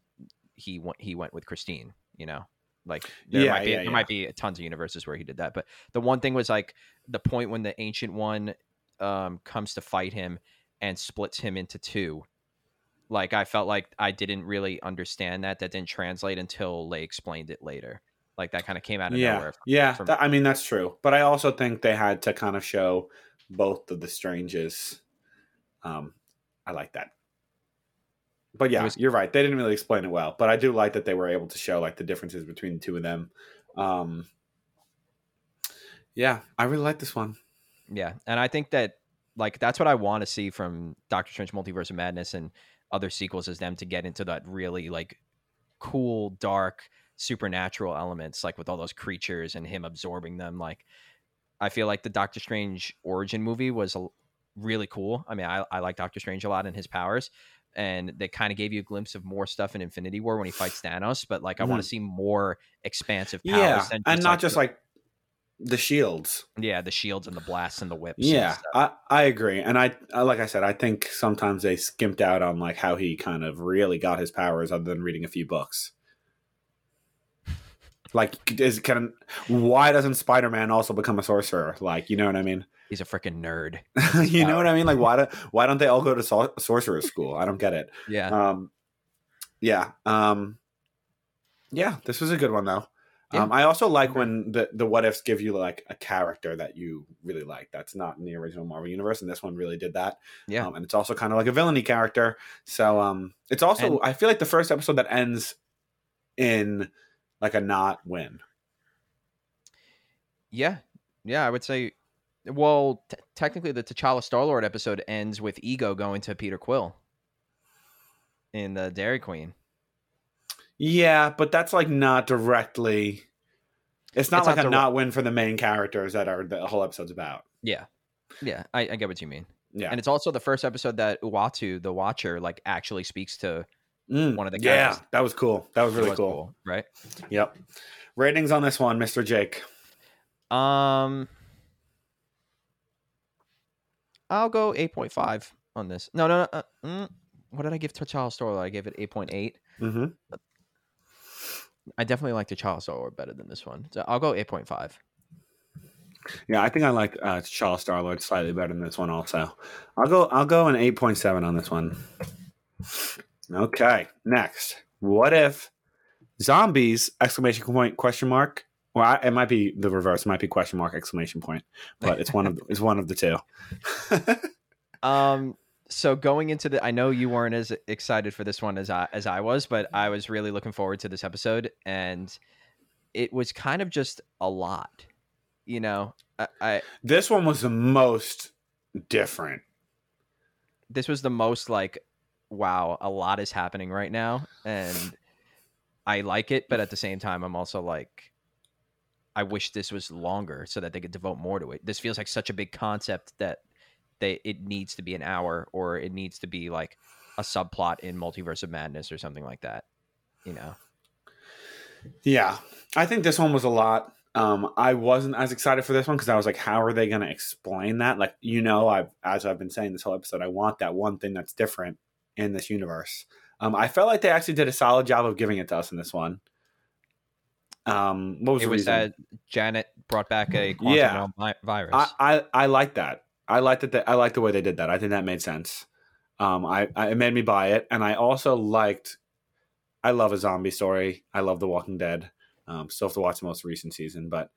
he went with Christine, you know, like there might be tons of universes where he did that. But the one thing was like the point when the Ancient One comes to fight him and splits him into two. Like, I felt like I didn't really understand that didn't translate until they explained it later. Like, that kind of came out of nowhere. I mean, that's true. But I also think they had to kind of show both of the Stranges. I like that. But yeah, you're right. They didn't really explain it well. But I do like that they were able to show, like, the differences between the two of them. Yeah, I really like this one. Yeah, and I think that, like, that's what I want to see from Doctor Strange Multiverse of Madness and other sequels is them to get into that really, like, cool, dark, supernatural elements, like with all those creatures and him absorbing them. Like, I feel like the Doctor Strange origin movie was really cool. I mean, I like Doctor Strange a lot and his powers, and they kind of gave you a glimpse of more stuff in Infinity War when he fights Thanos, but like I want to see more expansive powers than just, and not like, just like the shields. Yeah, the shields and the blasts and the whips. Yeah, I agree. And I like I said, I think sometimes they skimped out on like how he kind of really got his powers other than reading a few books. Like, why doesn't Spider-Man also become a sorcerer? Like, you know what I mean? He's a freaking nerd. You know what I mean? Like, why don't they all go to sorcerer school? I don't get it. Yeah. Yeah, this was a good one, though. Yeah. I also like when the what ifs give you, like, a character that you really like. That's not in the original Marvel Universe, and this one really did that. Yeah. And it's also kind of like a villainy character. So it's also, I feel like the first episode that ends in... like a not win. Yeah. Yeah, I would say, well, technically the T'Challa Star Lord episode ends with Ego going to Peter Quill in the Dairy Queen. Yeah, but that's like not directly. It's like not a not win for the main characters that are the whole episode's about. Yeah. Yeah, I get what you mean. Yeah. And it's also the first episode that Uatu, the Watcher, like actually speaks to one of the characters. Yeah, that was cool. That was really cool, right? Yep. Ratings on this one, Mr. Jake. I'll go 8.5 on this. No. What did I give T'Challa Star Lord? I gave it 8.8. Mm-hmm. I definitely like T'Challa Star Lord better than this one, so I'll go 8.5. Yeah, I think I like T'Challa Star Lord slightly better than this one. Also, I'll go an 8.7 on this one. Okay, next. What if zombies, !? Well, it might be the reverse. It might be ?!, but it's one of the two. So going into I know you weren't as excited for this one as I was, but I was really looking forward to this episode, and it was kind of just a lot, you know. This one was the most different. This was the most like, wow, a lot is happening right now, and I like it, but at the same time I'm also like, I wish this was longer so that they could devote more to it. This feels like such a big concept that it needs to be an hour, or it needs to be like a subplot in Multiverse of Madness or something like that, you know. Yeah, I think this one was a lot. I wasn't as excited for this one because I was like, how are they going to explain that? Like, you know, I've been saying this whole episode, I want that one thing that's different in this universe. I felt like they actually did a solid job of giving it to us in this one. What was it? The reason? That Janet brought back a quantum realm virus. I like that. I liked that. I like the way they did that. I think that made sense. It made me buy it, and I also liked. I love a zombie story. I love The Walking Dead. Still have to watch the most recent season, but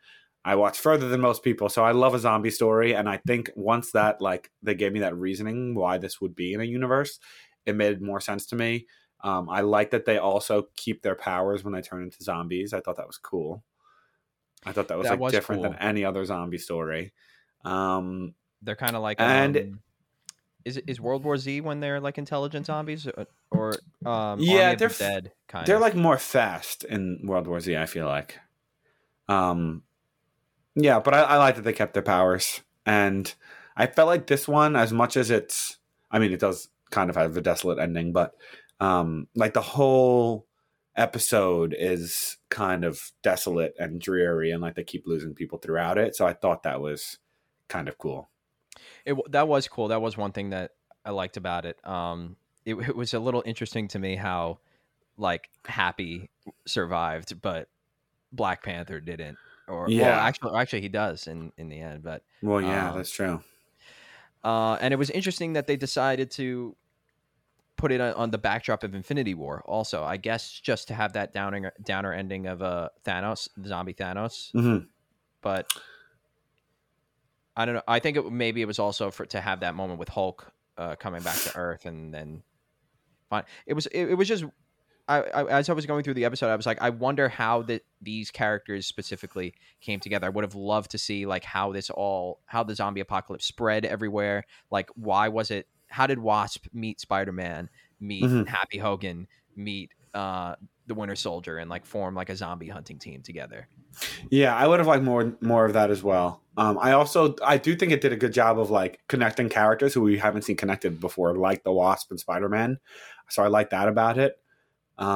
I watch further than most people, so I love a zombie story. And I think once that, like, they gave me that reasoning why this would be in a universe, it made more sense to me. I like that they also keep their powers when they turn into zombies. I thought that was cool. I thought that was different than any other zombie story. They're kind of like, is World War Z when they're like intelligent zombies? or yeah, they're dead kind. They're like more fast in World War Z, I feel like. Yeah, but I like that they kept their powers, and I felt like this one, as much as it's, I mean, it does kind of have a desolate ending, but like the whole episode is kind of desolate and dreary, and like they keep losing people throughout it. So I thought that was kind of cool. That was cool. That was one thing that I liked about it. It was a little interesting to me how like Happy survived, but Black Panther didn't. Or yeah, well, actually he does in the end. But well, yeah, that's true. And it was interesting that they decided to put it on the backdrop of Infinity War. Also, I guess just to have that downer ending of Thanos, zombie Thanos. Mm-hmm. But I don't know. I think maybe it was also to have that moment with Hulk coming back to Earth, and then it was just. I as I was going through the episode, I was like, I wonder how these characters specifically came together. I would have loved to see like how the zombie apocalypse spread everywhere. Like, why was it? How did Wasp meet Spider-Man, meet mm-hmm. Happy Hogan, meet the Winter Soldier, and like form like a zombie hunting team together? Yeah, I would have liked more of that as well. I do think it did a good job of like connecting characters who we haven't seen connected before, like the Wasp and Spider-Man. So I like that about it. They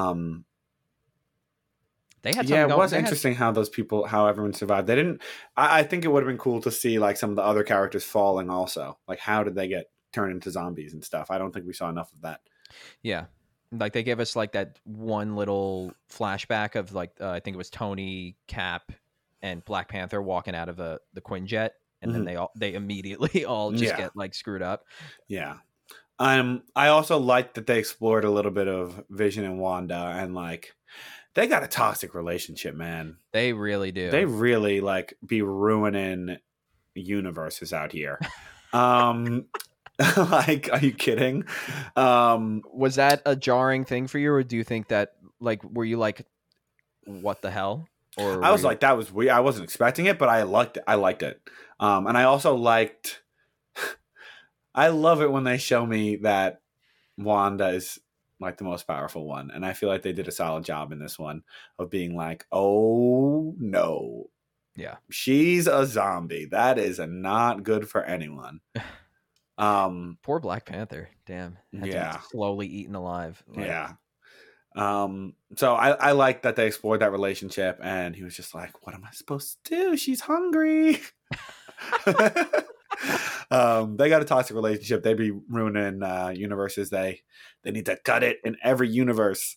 had yeah, it was interesting how those people, how everyone survived. They didn't. I think it would have been cool to see like some of the other characters falling also. Like, how did they get turned into zombies and stuff? I don't think we saw enough of that. Yeah, like they gave us like that one little flashback of like I think it was Tony, Cap, and Black Panther walking out of the Quinjet, and mm-hmm. then they immediately all just yeah. get like screwed up. Yeah. I also liked that they explored a little bit of Vision and Wanda, and like they got a toxic relationship, man. They really do. They really like be ruining universes out here. Like, are you kidding? Was that a jarring thing for you, or do you think that like were you like, what the hell? Or I was like, that was weird. I wasn't expecting it, but I liked it. And I also liked. I love it when they show me that Wanda is like the most powerful one. And I feel like they did a solid job in this one of being like, oh no. Yeah. She's a zombie. That is not good for anyone. Poor Black Panther. Damn. Had yeah. to be slowly eaten alive. Like, yeah. So I like that they explored that relationship, and he was just like, what am I supposed to do? She's hungry. They got a toxic relationship. They be ruining universes. They need to cut it in every universe.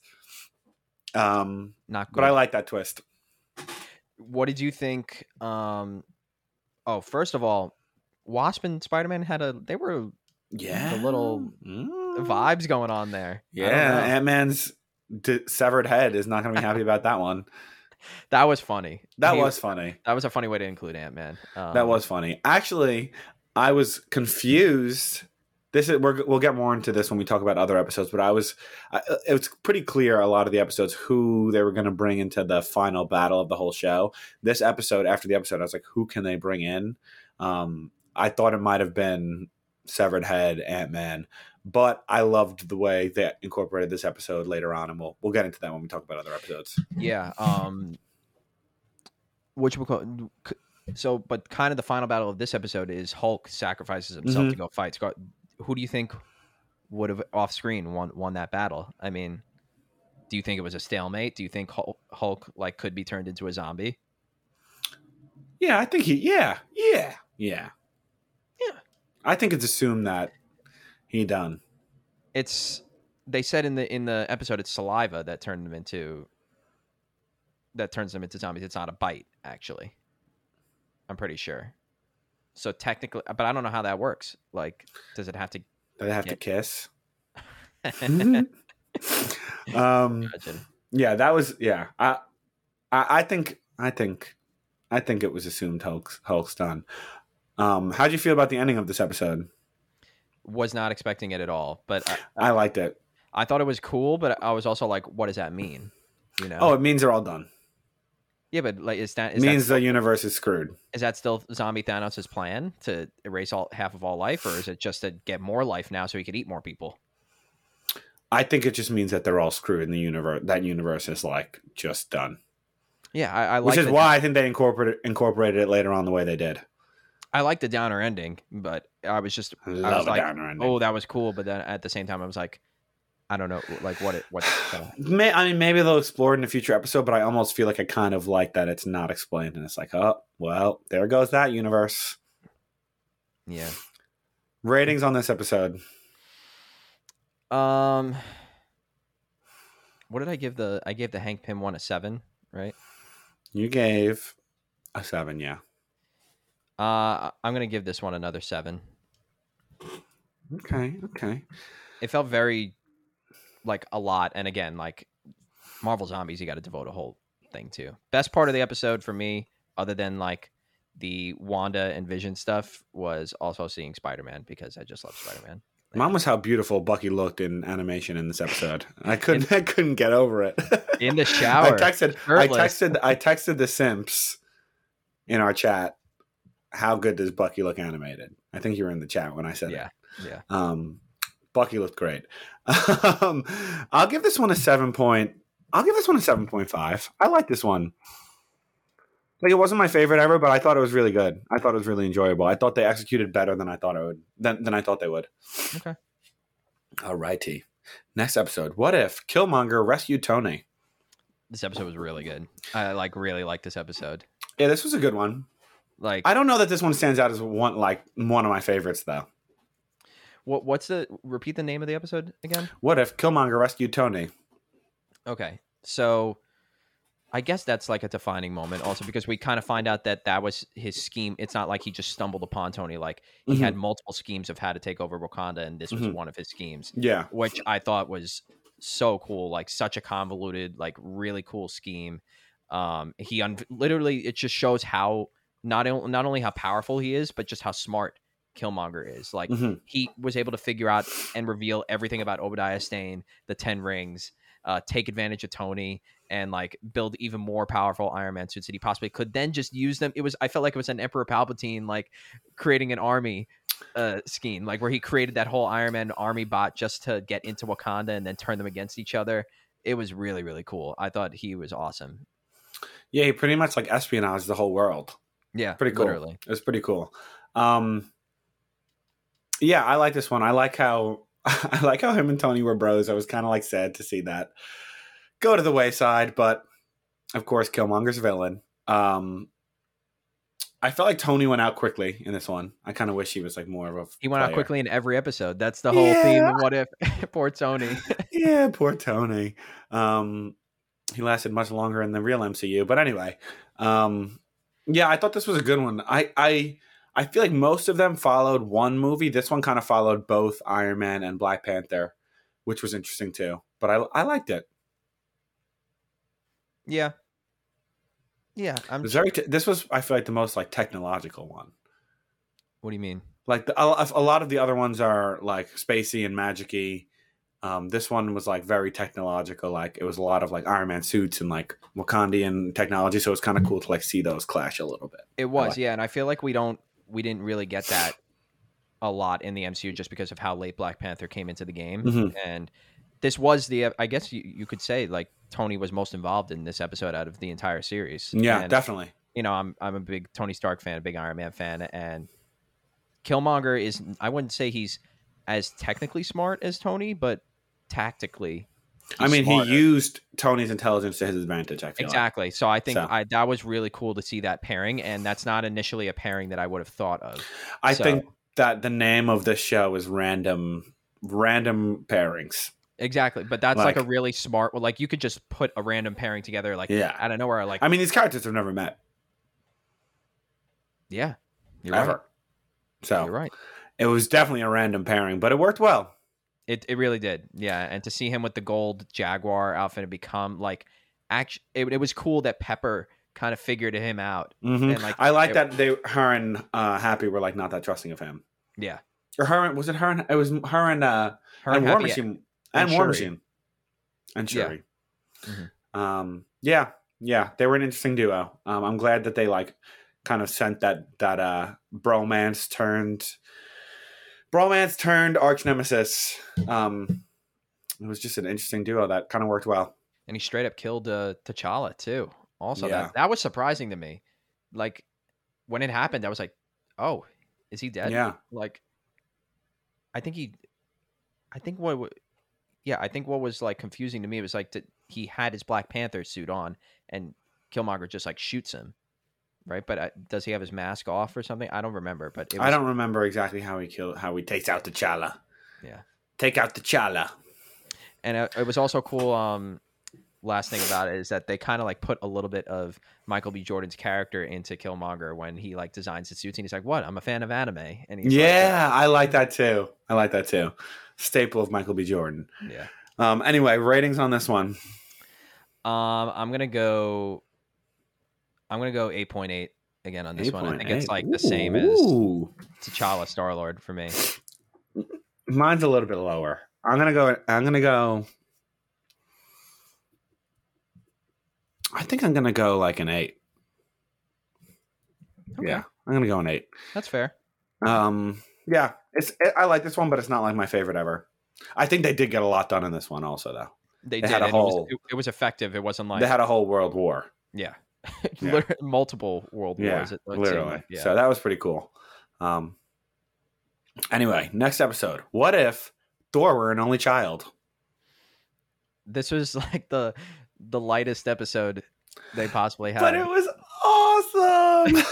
Not good. But I like that twist. What did you think? First of all, Wasp and Spider-Man had a little vibes going on there. Yeah, Ant-Man's severed head is not going to be happy about that one. That was funny. That was a funny way to include Ant-Man. That was funny. Actually, I was confused. We'll get more into this when we talk about other episodes, but it was pretty clear a lot of the episodes who they were going to bring into the final battle of the whole show. This episode, after the episode, I was like, who can they bring in? I thought it might have been Severed Head, Ant-Man, but I loved the way they incorporated this episode later on, and we'll get into that when we talk about other episodes. Yeah. But kind of the final battle of this episode is Hulk sacrifices himself mm-hmm. to go fight Scar. Who do you think would have off screen won that battle? I mean, do you think it was a stalemate? Do you think Hulk like could be turned into a zombie? Yeah, I think yeah. I think it's assumed that he done. They said in the episode it's saliva that turns them into zombies. It's not a bite, actually. I'm pretty sure. So technically, but I don't know how that works. Like, does it have to? Do they have to kiss? Imagine. Yeah, that was yeah. I think it was assumed Hulk's done. How'd you feel about the ending of this episode? Was not expecting it at all, but I liked it. I thought it was cool, but I was also like, what does that mean? You know? Oh, it means they're all done. Yeah, but like, the universe is screwed. Is that still zombie Thanos' plan to erase half of all life, or is it just to get more life now so he could eat more people? I think it just means that they're all screwed in the universe. That universe is like just done. Yeah, I like, which is why I think they incorporated it later on the way they did. I like the downer ending, but I was like, oh, that was cool. But then at the same time, I was like, I don't know, like what's going on. I mean, maybe they'll explore it in a future episode, but I almost feel like I kind of like that it's not explained, and it's like, oh, well, there goes that universe. Yeah. Ratings on this episode. What did I give the? I gave the Hank Pym one a 7, right? You gave a 7, yeah. I'm gonna give this one another 7. Okay. It felt very like a lot, and again, like Marvel Zombies, you got to devote a whole thing to. Best part of the episode for me, other than like the Wanda and Vision stuff, was also seeing Spider-Man, because I just love Spider-Man. Mine was how beautiful Bucky looked in animation in this episode. I couldn't get over it. In the shower, I texted the Simps in our chat, how good does Bucky look animated? I think you were in the chat when I said it. Yeah. Bucky looked great. I'll give this one a 7.5. I like this one. Like, it wasn't my favorite ever, but I thought it was really good. I thought it was really enjoyable. I thought they executed better than I thought they would. Okay. All righty. Next episode. What if Killmonger rescued Tony? This episode was really good. I really like this episode. Yeah, this was a good one. Like, I don't know that this one stands out as one of my favorites though. Repeat the name of the episode again? What if Killmonger rescued Tony? Okay, so I guess that's like a defining moment also, because we kind of find out that was his scheme. It's not like he just stumbled upon Tony. Like, he had multiple schemes of how to take over Wakanda, and this was one of his schemes. Yeah. Which I thought was so cool. Like, such a convoluted, like, really cool scheme. Literally, it just shows how not only how powerful he is, but just how smart Killmonger is. Like, he was able to figure out and reveal everything about Obadiah Stane, the 10 Rings, take advantage of Tony, and like build even more powerful Iron Man suits that he possibly could then just use them. I felt like it was an Emperor Palpatine, like creating an army scheme, like where he created that whole Iron Man army bot just to get into Wakanda and then turn them against each other. It was really, really cool. I thought he was awesome. Yeah, he pretty much like espionaged the whole world. Yeah, pretty cool. Literally. It was pretty cool. Yeah, I like this one. I like how him and Tony were bros. I was kind of like sad to see that go to the wayside, but of course, Killmonger's villain. I felt like Tony went out quickly in this one. I kind of wish he was like more of a. He went out quickly in every episode. That's the whole theme of What If. Poor Tony. Yeah, poor Tony. He lasted much longer in the real MCU, but anyway, yeah, I thought this was a good one. I feel like most of them followed one movie. This one kind of followed both Iron Man and Black Panther, which was interesting too. But I liked it. Yeah. This was, I feel like, the most like technological one. What do you mean? Like a lot of the other ones are like spacey and magic-y. This one was like very technological. Like, it was a lot of like Iron Man suits and like Wakandian technology. So it was kind of cool to like see those clash a little bit. It was, yeah. And I feel like we didn't really get that a lot in the MCU just because of how late Black Panther came into the game. And this was I guess you could say like Tony was most involved in this episode out of the entire series. Yeah, and, definitely. You know, I'm a big Tony Stark fan, a big Iron Man fan, and Killmonger is, I wouldn't say he's as technically smart as Tony, but tactically, I mean, smarter. He used Tony's intelligence to his advantage, I feel. Exactly. Like. So I think that was really cool to see that pairing, and that's not initially a pairing that I would have thought of. I think that the name of this show is random pairings. Exactly. But that's like a really smart one. Like, you could just put a random pairing together out of nowhere. Like, I mean, these characters have never met. Yeah. Ever. Right. So you're right. It was definitely a random pairing, but it worked well. It really did, yeah. And to see him with the gold Jaguar outfit and become like, actually, it was cool that Pepper kind of figured him out. And, like, I like that her and Happy were like not that trusting of him. Yeah, or her and was it her? And, it was her and War Machine and War Machine and Shuri. Yeah. Yeah. They were an interesting duo. I'm glad that they like kind of sent that bromance turned arch nemesis It was just an interesting duo that kind of worked well. And he straight up killed T'Challa too. Also, yeah. that was surprising to me. Like when it happened, I was like, "Oh, is he dead?" Yeah. Like, I think what was like confusing to me was like that he had his Black Panther suit on, and Killmonger just like shoots him, right? But does he have his mask off or something? I don't remember. But I don't remember exactly how he takes out T'Challa. Yeah, take out T'Challa. And it was also cool. Last thing about it is that they kind of like put a little bit of Michael B. Jordan's character into Killmonger when he like designs the suits, and he's like, "What? I'm a fan of anime." And he's I like that too. Staple of Michael B. Jordan. Yeah. Anyway, ratings on this one. I'm gonna go 8.8 again on this one. I think it's like the same as T'Challa Star Lord for me. Mine's a little bit lower. I'm gonna go. I think I'm gonna go like an 8. Okay. Yeah, I'm gonna go an 8. That's fair. Yeah, I like this one, but it's not like my favorite ever. I think they did get a lot done in this one, also though. They did. Had a whole. It was effective. It wasn't like they had a whole world war. Yeah, yeah. Multiple world wars. Yeah, literally. Yeah. So that was pretty cool. Anyway, next episode. What if Thor were an only child? This was like the lightest episode they possibly had. But it was awesome.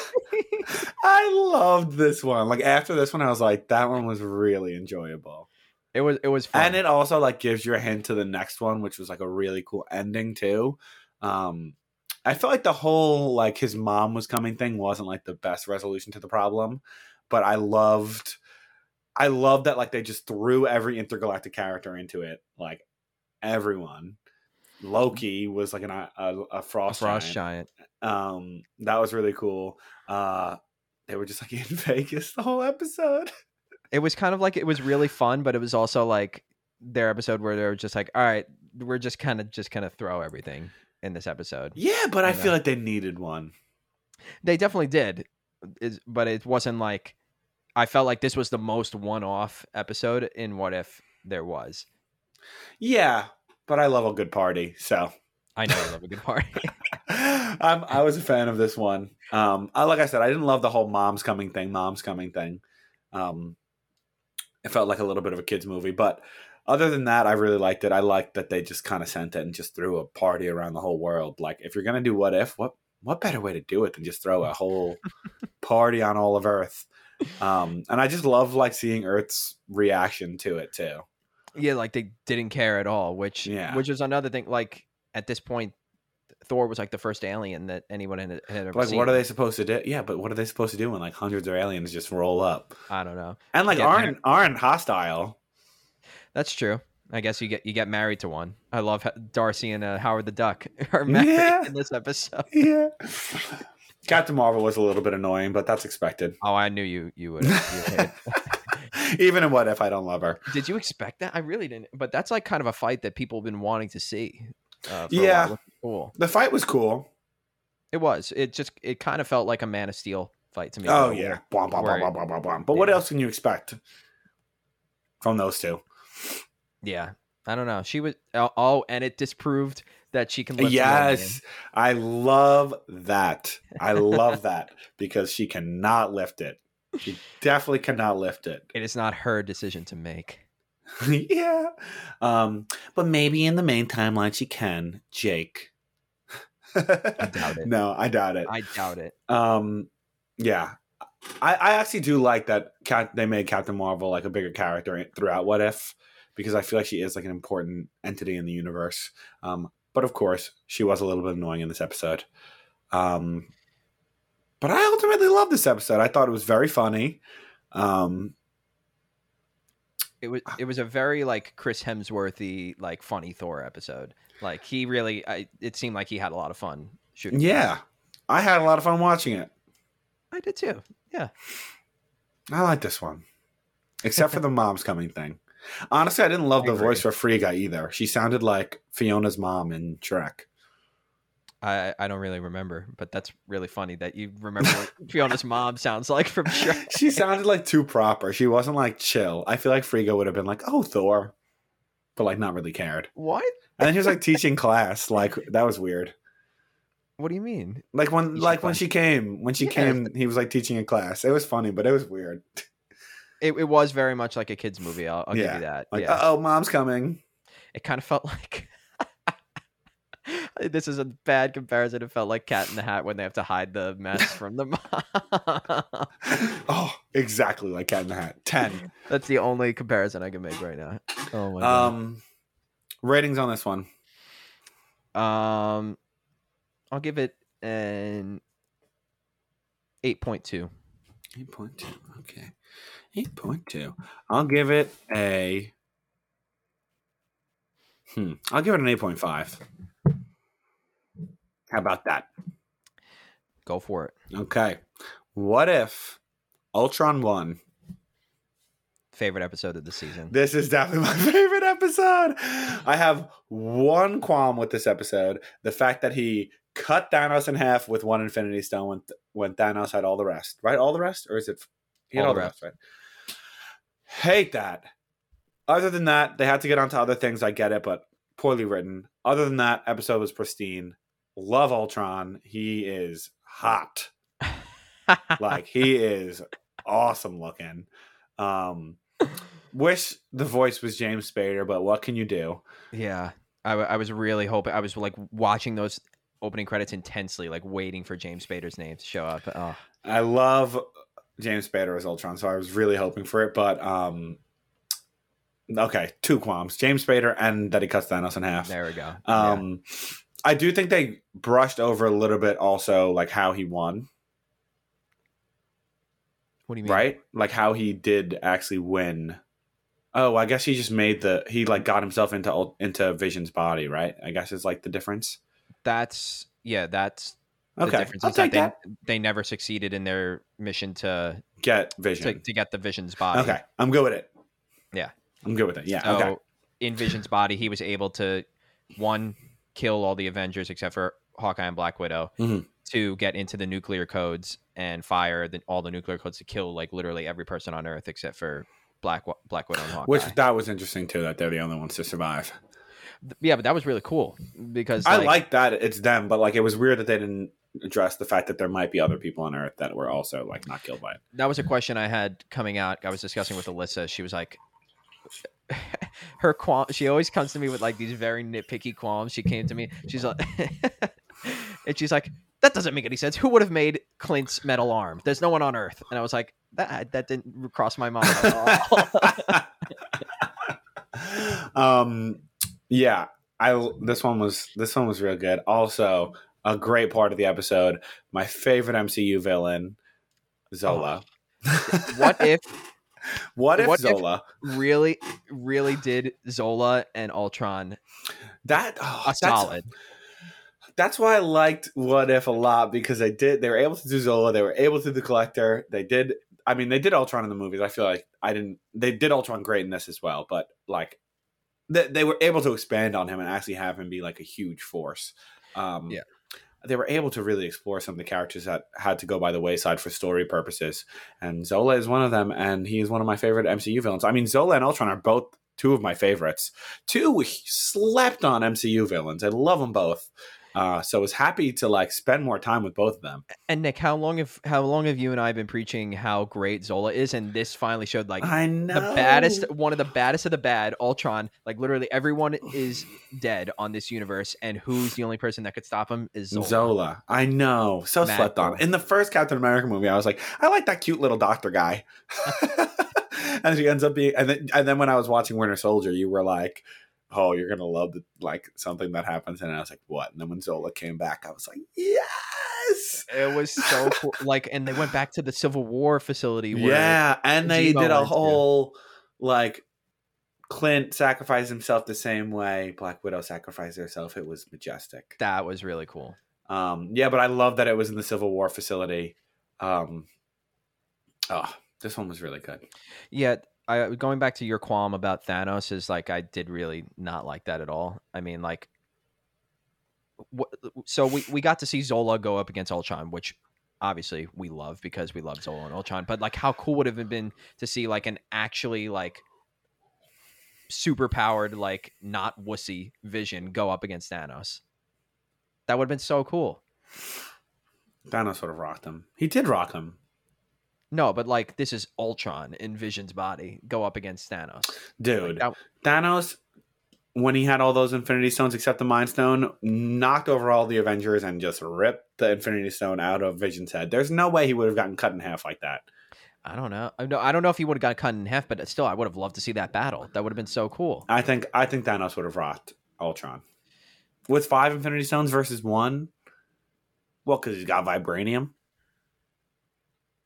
I loved this one. Like after this one, I was like, that one was really enjoyable. It was fun. And it also like gives you a hint to the next one, which was like a really cool ending too. I felt like the whole like his mom was coming thing wasn't like the best resolution to the problem, but I loved that like they just threw every intergalactic character into it, like everyone. Loki was like a frost giant. That was really cool. They were just like in Vegas the whole episode. It was kind of like it was really fun, but it was also like their episode where they were just like, all right, we're just kind of throw everything in this episode. Yeah, but I feel like they needed one. They definitely did, but it wasn't like. I felt like this was the most one-off episode in What If there was. Yeah, but I love a good party, so. I know I love a good party. I was a fan of this one. Like I said, I didn't love the whole mom's coming thing. It felt like a little bit of a kid's movie, but other than that, I really liked it. I liked that they just kind of sent it and just threw a party around the whole world. Like, if you're going to do What If, what better way to do it than just throw a whole party on all of Earth? And I just love like seeing Earth's reaction to it too. Yeah, like they didn't care at all, which is another thing. Like at this point, Thor was like the first alien that anyone had ever seen. What are they supposed to do? Yeah, but what are they supposed to do when like hundreds of aliens just roll up? I don't know. And like aren't hostile. That's true. I guess you get married to one. I love Darcy and Howard the Duck are married in this episode. Yeah. Captain Marvel was a little bit annoying, but that's expected. Oh, I knew you would. Even in What If, I don't love her. Did you expect that? I really didn't. But that's like kind of a fight that people have been wanting to see. For a while. Cool. The fight was cool. It was. It kind of felt like a Man of Steel fight to me. Oh, yeah. Blah, blah, blah, blah, blah, blah, blah. But what else can you expect from those two? Yeah. I don't know. She was. Oh, and it disproved that she can live. Yes, I love that. I love that because she cannot lift it. She definitely cannot lift it. It is not her decision to make. Yeah. But maybe in the main timeline she can, Jake. I doubt it. No, I doubt it. I doubt it. Yeah. I actually do like that they made Captain Marvel like a bigger character throughout What If, because I feel like she is like an important entity in the universe. But of course, she was a little bit annoying in this episode. But I ultimately loved this episode. I thought it was very funny. It was a very like Chris Hemsworthy like funny Thor episode. Like he really, it seemed like he had a lot of fun shooting. Yeah, I had a lot of fun watching it. I did too. Yeah, I like this one, except for the mom's coming thing. Honestly, I didn't love the voice for Frigga either. She sounded like Fiona's mom in Shrek. I don't really remember, but that's really funny that you remember what Fiona's mom sounds like from Shrek. She sounded like too proper. She wasn't like chill. I feel like Frigga would have been like, oh, Thor. but like not really cared. What? And then she was like teaching class. Like that was weird. What do you mean? Like when she came, he was like teaching a class. It was funny, but it was weird. It was very much like a kid's movie. I'll give you that. Like, oh, mom's coming. It kind of felt like this is a bad comparison. It felt like Cat in the Hat when they have to hide the mess from the mom. Oh, exactly like Cat in the Hat. 10. That's the only comparison I can make right now. Oh my god. Ratings on this one. I'll give it an 8.2. 8.2. Okay. 8.2. I'll give it a... I'll give it an 8.5. How about that? Go for it. Okay. What if Ultron won? Favorite episode of the season. This is definitely my favorite episode. I have one qualm with this episode. The fact that he cut Thanos in half with one Infinity Stone when Thanos had all the rest. Right? All the rest? Or is it... He had all the rest, right? Hate that. Other than that, they had to get onto other things. I get it, but poorly written. Other than that, episode was pristine. Love Ultron. He is hot. Like, he is awesome looking. Wish the voice was James Spader, but what can you do? Yeah. I was really hoping. I was like watching those opening credits intensely, like waiting for James Spader's name to show up. Oh. I love James Spader as Ultron, so I was really hoping for it, but... Okay, two qualms. James Spader and that he cuts Thanos in half. There we go. Yeah. I do think they brushed over a little bit also, like, how he won. What do you mean? Right? Like, how he did actually win. Oh, I guess he just made the... He, like, got himself into Vision's body, right? I guess it's, like, the difference. That's... Yeah, that's... Okay, the difference is that they never succeeded in their mission to... Get Vision. To get the Vision's body. Okay, I'm good with it. Yeah. I'm good with it. Yeah. So okay. In Vision's body, he was able to, one, kill all the Avengers except for Hawkeye and Black Widow, two, get into the nuclear codes and fire all the nuclear codes to kill like literally every person on Earth except for Black Widow and Hawkeye. Which that was interesting too, that they're the only ones to survive. Yeah, but that was really cool because I like that it's them, but like it was weird that they didn't address the fact that there might be other people on Earth that were also like not killed by it. That was a question I had coming out. I was discussing with Alyssa. She was like, her qualm, she always comes to me with like these very nitpicky qualms. She came to me, she's like and she's like, that doesn't make any sense. Who would have made Clint's metal arm? There's no one on Earth. And I was like, that didn't cross my mind at all. Yeah, this one was real good. Also a great part of the episode, my favorite MCU villain, Zola. What if Zola really, really did Zola and Ultron solid? That's why I liked What If a lot, because they were able to do Zola, they were able to do the Collector, they did Ultron in the movies. I feel like they did Ultron great in this as well, but like they were able to expand on him and actually have him be like a huge force. Yeah. They were able to really explore some of the characters that had to go by the wayside for story purposes. And Zola is one of them, and he is one of my favorite MCU villains. I mean, Zola and Ultron are both two of my favorites. Two slept-on MCU villains. I love them both. So I was happy to like spend more time with both of them. And Nick, how long have you and I been preaching how great Zola is? And this finally showed like one of the baddest of the bad, Ultron. Like literally everyone is dead on this universe, and who's the only person that could stop him is Zola. I know, so Mad slept on. In the first Captain America movie, I was like, I like that cute little doctor guy, and she ends up being. And then when I was watching Winter Soldier, you were like, oh, you're gonna love like something that happens, and I was like, what? And then when Zola came back, I was like, yes, it was so cool. Like, and they went back to the Civil War facility, where and they did a whole like Clint sacrificed himself the same way Black Widow sacrificed herself. It was majestic. That was really cool. But I love that it was in the Civil War facility. This one was really good. Yeah. Going back to your qualm about Thanos is like, I did really not like that at all. I mean, like, so we got to see Zola go up against Ultron, which obviously we love because we love Zola and Ultron. But like, how cool would it have been to see like an actually like super powered, like not wussy Vision go up against Thanos. That would have been so cool. Thanos would have rocked him. He did rock him. No, but like this is Ultron in Vision's body go up against Thanos. Dude, like, Thanos, when he had all those Infinity Stones except the Mind Stone, knocked over all the Avengers and just ripped the Infinity Stone out of Vision's head. There's no way he would have gotten cut in half like that. I don't know. I don't know if he would have gotten cut in half, but still, I would have loved to see that battle. That would have been so cool. I think Thanos would have rocked Ultron. With 5 Infinity Stones versus 1? Well, because he's got vibranium.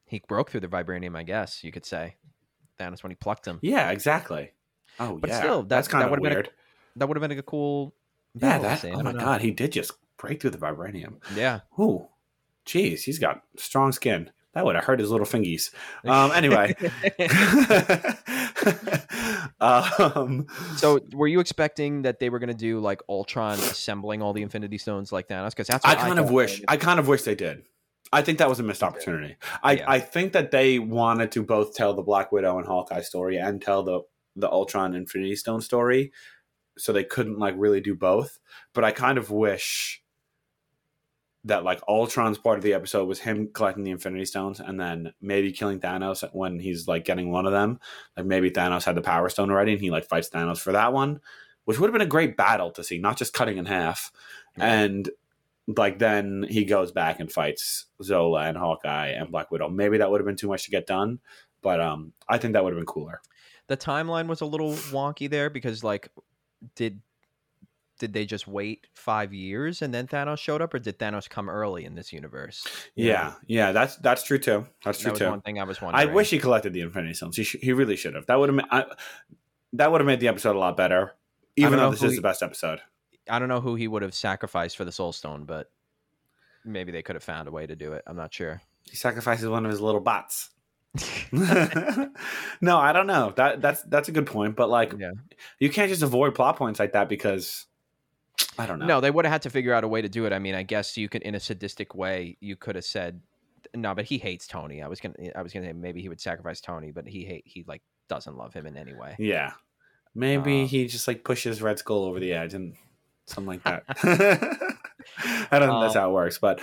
He broke through the vibranium, I guess you could say. Thanos, when he plucked him. Yeah, exactly. Oh, but yeah. But still, that's kind of weird. That would have been a cool battle. Yeah, that, oh my God, he did just break through the vibranium. Yeah. Ooh, jeez, he's got strong skin. That would have hurt his little fingies. Anyway. So were you expecting that they were going to do like Ultron assembling all the Infinity Stones like Thanos? Because that's what I kind of wish they did. I think that was a missed opportunity. I think that they wanted to both tell the Black Widow and Hawkeye story and tell the Ultron Infinity Stone story. So they couldn't like really do both. But I kind of wish that like Ultron's part of the episode was him collecting the Infinity Stones and then maybe killing Thanos when he's like getting one of them. Like maybe Thanos had the Power Stone already and he like fights Thanos for that one, which would have been a great battle to see, not just cutting in half. Right. And like then he goes back and fights Zola and Hawkeye and Black Widow. Maybe that would have been too much to get done, but I think that would have been cooler. The timeline was a little wonky there because like did they just wait 5 years and then Thanos showed up, or did Thanos come early in this universe? Yeah, that's true too. That was one thing I was wondering. I wish he collected the Infinity Stones. He really should have. That would have made the episode a lot better. Even though this is the best episode, I don't know who he would have sacrificed for the Soul Stone, but maybe they could have found a way to do it. I'm not sure. He sacrifices one of his little bots. No, I don't know. That's a good point, but like, yeah. You can't just avoid plot points like that because. I don't know. No, they would have had to figure out a way to do it. I mean, I guess you could, in a sadistic way, you could have said, "No, but he hates Tony." I was gonna say maybe he would sacrifice Tony, but he like doesn't love him in any way. Yeah, maybe he just like pushes Red Skull over the edge and something like that. I don't know if that's how it works, but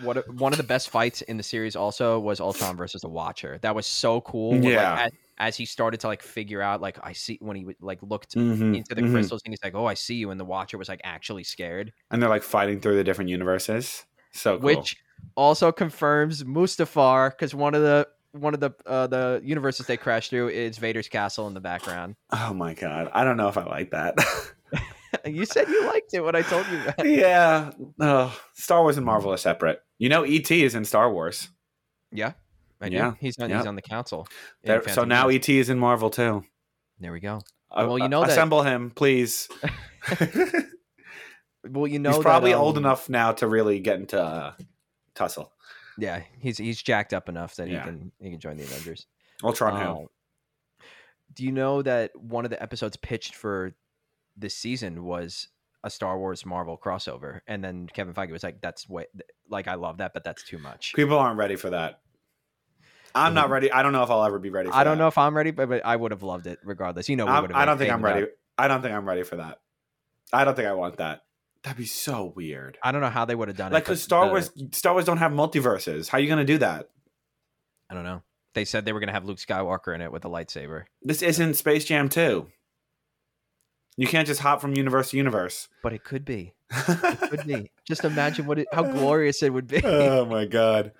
one of the best fights in the series also was Ultron versus the Watcher. That was so cool. Yeah. Like, as he started to like figure out, like I see when he like looked into the crystals and he's like, "Oh, I see you." And the Watcher was like actually scared. And they're like fighting through the different universes. So cool. Which also confirms Mustafar, because one of the universes they crashed through is Vader's castle in the background. Oh my God, I don't know if I like that. You said you liked it when I told you that. Yeah, Star Wars and Marvel are separate. You know, E.T. is in Star Wars. Yeah. Yeah, he's on the council. So now ET is in Marvel too. There we go. Well, you know that assemble him, please. Well, you know he's probably old enough now to really get into tussle. Yeah, he's jacked up enough that he can join the Avengers. Ultron Hill. Do you know that one of the episodes pitched for this season was a Star Wars Marvel crossover, and then Kevin Feige was like, "That's way like I love that, but that's too much. People aren't ready for that." I'm not ready. I don't know if I'll ever be ready for that. I don't know if I'm ready, but I would have loved it regardless. You know, I don't think I'm ready. I don't think I'm ready for that. I don't think I want that. That'd be so weird. I don't know how they would have done it. Like, because Star Wars don't have multiverses. How are you going to do that? I don't know. They said they were going to have Luke Skywalker in it with a lightsaber. This isn't Space Jam 2. You can't just hop from universe to universe. But it could be. It could be. Just imagine how glorious it would be. Oh, my God.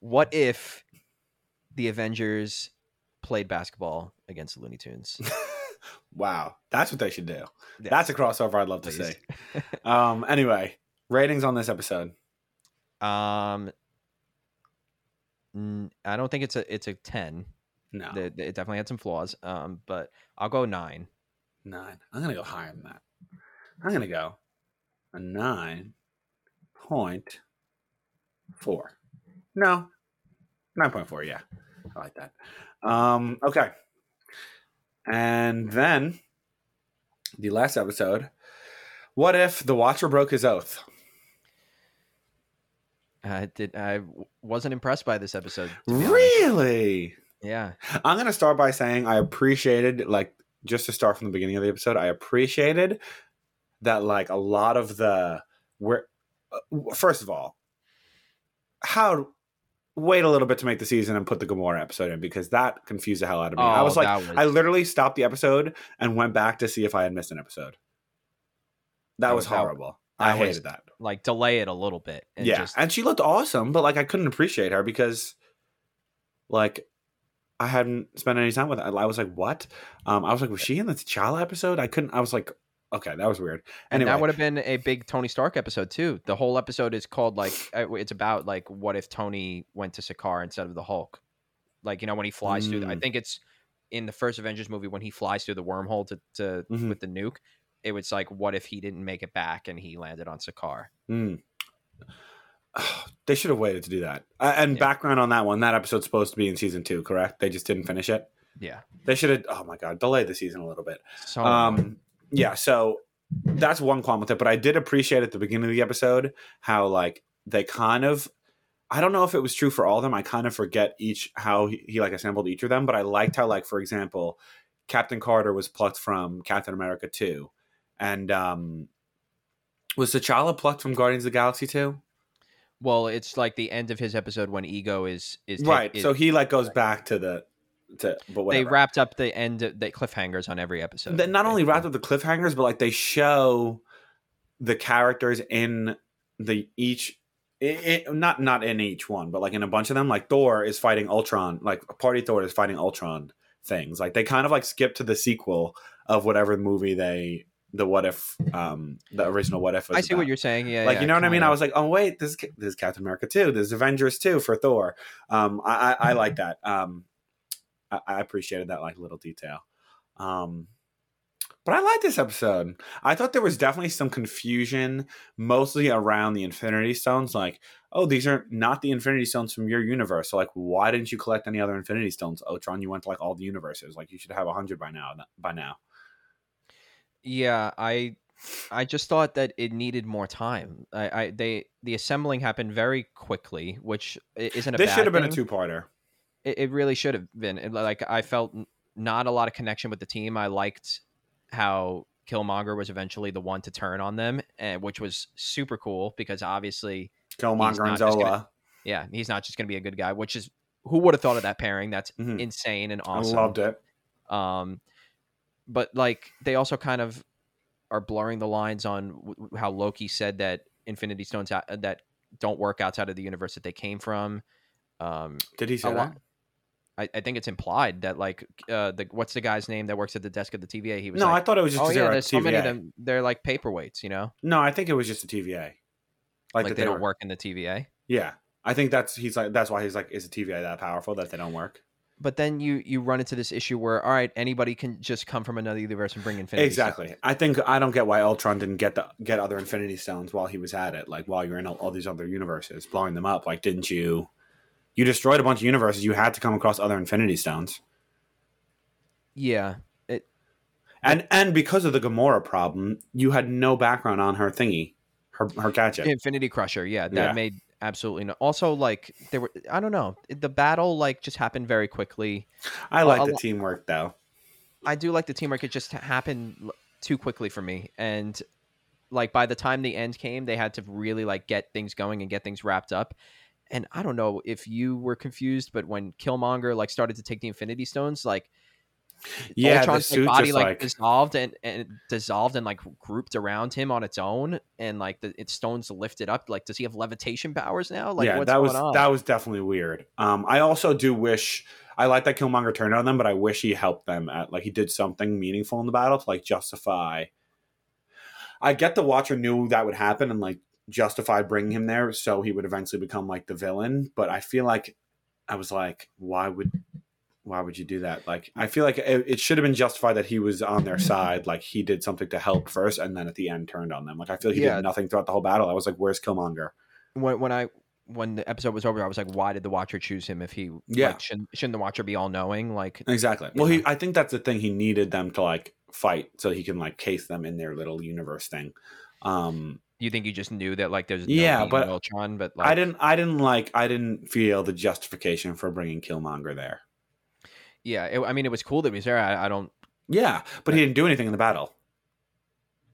What if the Avengers played basketball against the Looney Tunes? Wow. That's what they should do. Yeah. That's a crossover I'd love to see. Anyway, ratings on this episode. I don't think it's a 10. No. It definitely had some flaws. But I'll go 9. 9. I'm going to go higher than that. I'm going to go a 9.4. No. 9.4, yeah. I like that. Okay. And then the last episode, What If the Watcher Broke His Oath? I wasn't impressed by this episode. Really? Honest. Yeah. I'm going to start by saying I appreciated like just to start from the beginning of the episode, I appreciated that, like, a lot of the first of all, wait a little bit to make the season and put the Gamora episode in, because that confused the hell out of me. I was like, I literally stopped the episode and went back to see if I had missed an episode. That was horrible. I hated that. Like, delay it a little bit. And yeah. And she looked awesome, but, like, I couldn't appreciate her because, like, I hadn't spent any time with her. I was like, what? I was like, was she in the T'Challa episode? I was like, okay, that was weird. Anyway. And that would have been a big Tony Stark episode too. The whole episode is called, like, it's about, like, what if Tony went to Sakaar instead of the Hulk? Like, you know, when he flies through, I think it's in the first Avengers movie when he flies through the wormhole to with the nuke. It was like, what if he didn't make it back and he landed on Sakaar? They should have waited to do that. Background on that one, that episode's supposed to be in season 2, correct? They just didn't finish it. Yeah. They should have, oh my God, delayed the season a little bit. So yeah, so that's one qualm with it, but I did appreciate at the beginning of the episode how, like, they kind of, I don't know if it was true for all of them. I kind of forget how he like assembled each of them, but I liked how, like, for example, Captain Carter was plucked from Captain America 2, and was T'Challa plucked from Guardians of the Galaxy 2? Well, it's like the end of his episode when Ego is right. So he, like, goes back to the. But they wrapped up the end, the cliffhangers on every episode. They not only wrapped up the cliffhangers, but, like, they show the characters in the not in each one, but, like, in a bunch of them. Like, Thor is fighting Ultron, like, Party Thor is fighting Ultron things. Like, they kind of, like, skip to the sequel of whatever movie the What If, the original What If. I see what you're saying. Yeah, like, yeah, you know what I mean? I was like, oh wait, this is Captain America 2, this is Avengers 2 for Thor. I like that. I appreciated that, like, little detail. But I like this episode. I thought there was definitely some confusion, mostly around the Infinity Stones. Like, oh, these are not the Infinity Stones from your universe. So, like, why didn't you collect any other Infinity Stones, Ultron? You went to, like, all the universes. Like, you should have 100 by now. Yeah, I just thought that it needed more time. The assembling happened very quickly, which isn't a bad thing. This should have been a two-parter. It really should have been. Like, I felt not a lot of connection with the team. I liked how Killmonger was eventually the one to turn on them, which was super cool because obviously Killmonger and Zola. He's not just going to be a good guy, which is, who would have thought of that pairing? That's insane and awesome. I loved it. But, like, they also kind of are blurring the lines on how Loki said that Infinity Stones that don't work outside of the universe that they came from. Did he say that? I think it's implied that, like, what's the guy's name that works at the desk of the TVA? He was no, like, I thought it was just there's TVA. So many of them. They're like paperweights, you know? No, I think it was just the TVA. Like that they don't work in the TVA? Yeah. I think that's why he's like, is the TVA that powerful that they don't work? But then you run into this issue where, all right, anybody can just come from another universe and bring Infinity Stones. I don't get why Ultron didn't get other Infinity Stones while he was at it. Like, while you're in all these other universes, blowing them up. Like, didn't you... You destroyed a bunch of universes. You had to come across other Infinity Stones. Yeah. And because of the Gamora problem, you had no background on her thingy, her gadget. Infinity Crusher, yeah. That made absolutely no... Also, like, there were... I don't know. The battle, like, just happened very quickly. I like the teamwork, though. I do like the teamwork. It just happened too quickly for me. And, like, by the time the end came, they had to really, like, get things going and get things wrapped up. And I don't know if you were confused, but when Killmonger, like, started to take the Infinity Stones, like, Ultron's body, like, dissolved and like grouped around him on its own, and like its stones lifted up. Like, does he have levitation powers now? Like, yeah, that was definitely weird. I also do wish I like that Killmonger turned on them, but I wish he helped them at, like, he did something meaningful in the battle to, like, justify. I get the Watcher knew that would happen, and, like, justify bringing him there so he would eventually become, like, the villain, but I feel like I was like, why would you do that? Like, I feel like it should have been justified that he was on their side, like, he did something to help first and then at the end turned on them. Like, I feel like he did nothing throughout the whole battle. I was like, where's Killmonger? When the episode was over, I was like, why did the Watcher choose him if he like, shouldn't the Watcher be all knowing? Like, exactly. Well, I think that's the thing, he needed them to, like, fight so he can, like, case them in their little universe thing. You think you just knew that, like, there's no Ultron, but, like, I didn't feel the justification for bringing Killmonger there. Yeah, I mean, it was cool that he was there. I don't Yeah, but he didn't do anything in the battle.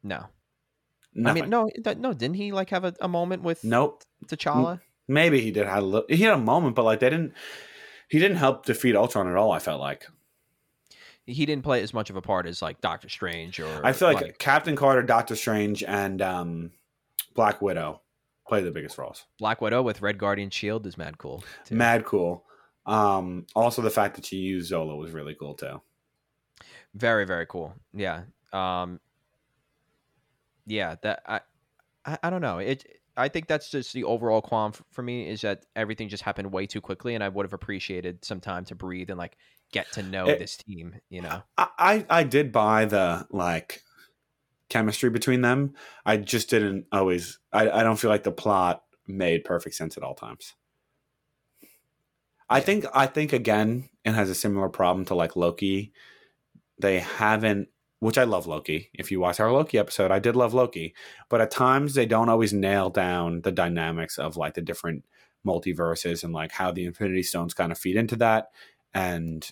No. Nothing. I mean, no. Didn't he like have a moment with T'Challa? Maybe he did. He had a moment, but like he didn't help defeat Ultron at all. I felt like he didn't play as much of a part as like Doctor Strange or. I feel like Captain Carter, Doctor Strange, and Black Widow play the biggest roles. Black Widow with Red Guardian shield is mad cool. Too. Mad cool. Also, the fact that she used Zola was really cool too. Very, very cool. Yeah. Yeah, that I don't know. I think that's just the overall qualm for me is that everything just happened way too quickly, and I would have appreciated some time to breathe and like get to know this team. You know, I did buy the like chemistry between them. I just didn't always. I don't feel like the plot made perfect sense at all times. I think again, it has a similar problem to like Loki. They haven't. Which I love Loki. If you watch our Loki episode, I did love Loki. But at times they don't always nail down the dynamics of like the different multiverses and like how the Infinity Stones kind of feed into that. And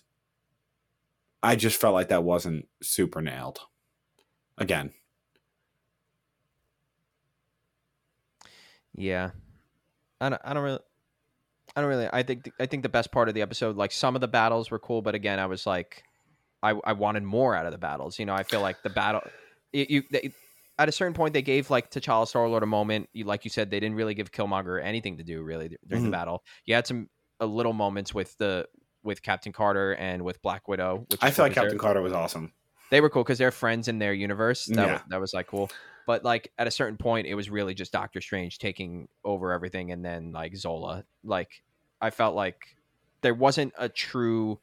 I just felt like that wasn't super nailed. Again. Yeah. I don't really. I think the best part of the episode, like some of the battles were cool, but again, I was like, I wanted more out of the battles. You know, I feel like the battle... at a certain point, they gave like T'Challa, Star-Lord a moment. Like you said, they didn't really give Killmonger anything to do really during the battle. You had some little moments with Captain Carter and with Black Widow. Which I feel like Captain Carter was awesome. They were cool because they're friends in their universe. That was like cool. But like at a certain point, it was really just Doctor Strange taking over everything and then like Zola. Like I felt like there wasn't a true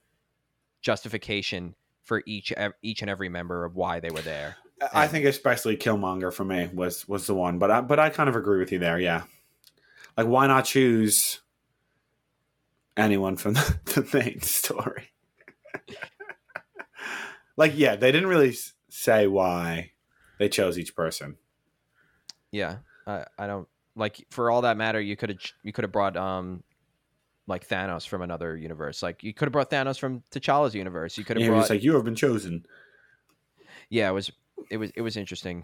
justification for each and every member of why they were there. And I think especially Killmonger for me was the one, but I kind of agree with you there. Yeah. Like why not choose anyone from the main story? Like, yeah, they didn't really say why they chose each person. Yeah. I don't like for all that matter. You could have brought, like Thanos from another universe. Like you could have brought Thanos from T'Challa's universe. You could have brought. It's like you have been chosen. Yeah, it was interesting.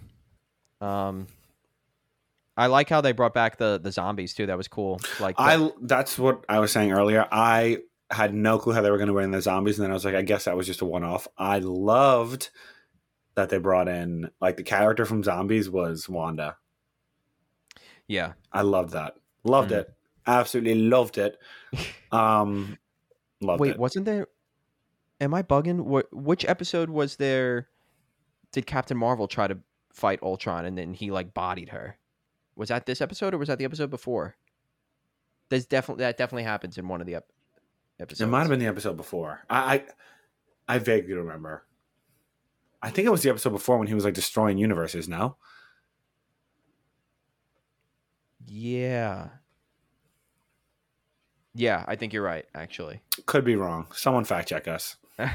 I like how they brought back the zombies too. That was cool. Like that's what I was saying earlier. I had no clue how they were going to bring in the zombies, and then I was like, I guess that was just a one off. I loved that they brought in like the character from Zombies was Wanda. Yeah, I loved that. Loved it. Absolutely loved it. Wait, wasn't there? Am I bugging? Which episode was there? Did Captain Marvel try to fight Ultron and then he like bodied her? Was that this episode or was that the episode before? That definitely happens in one of the episodes. It might have been the episode before. I vaguely remember. I think it was the episode before when he was like destroying universes. No. Yeah. Yeah, I think you're right, actually. Could be wrong. Someone fact check us. But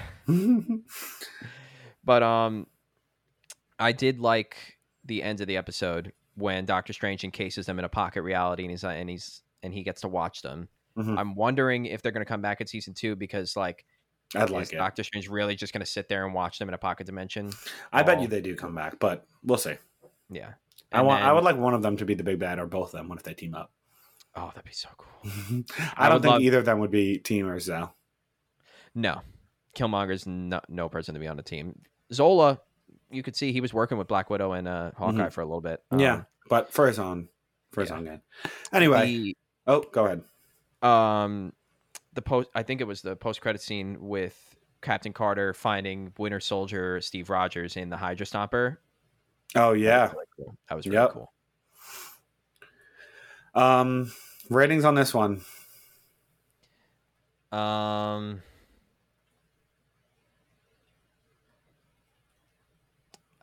I did like the end of the episode when Doctor Strange encases them in a pocket reality and he gets to watch them. Mm-hmm. I'm wondering if they're going to come back in season 2 because like I'd like it. Doctor Strange really just going to sit there and watch them in a pocket dimension. I bet you they do come back, but we'll see. Yeah. I would like one of them to be the big bad or both of them. What if they team up? Oh, that'd be so cool. I don't think either of them would be teamers, though. No. Killmonger's no person to be on the team. Zola, you could see he was working with Black Widow and Hawkeye for a little bit. Yeah, but for his own game. Anyway. Go ahead. I think it was the post-credit scene with Captain Carter finding Winter Soldier Steve Rogers in the Hydra Stomper. Oh, yeah. That was really cool. Ratings on this one. I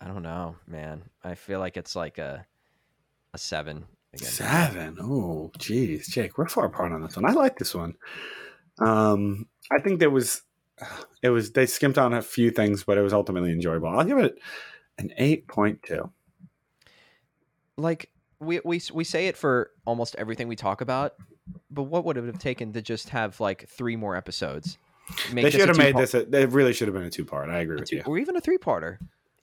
don't know, man. I feel like it's like a 7 again. 7. Oh, geez, Jake, we're far apart on this one. I like this one. I think they skimped on a few things, but it was ultimately enjoyable. I'll give it an 8.2. Like. We say it for almost everything we talk about, but what would it have taken to just have like 3 more episodes Make they should have made this. It really should have been a two-part. I agree with you. Or even a three-parter.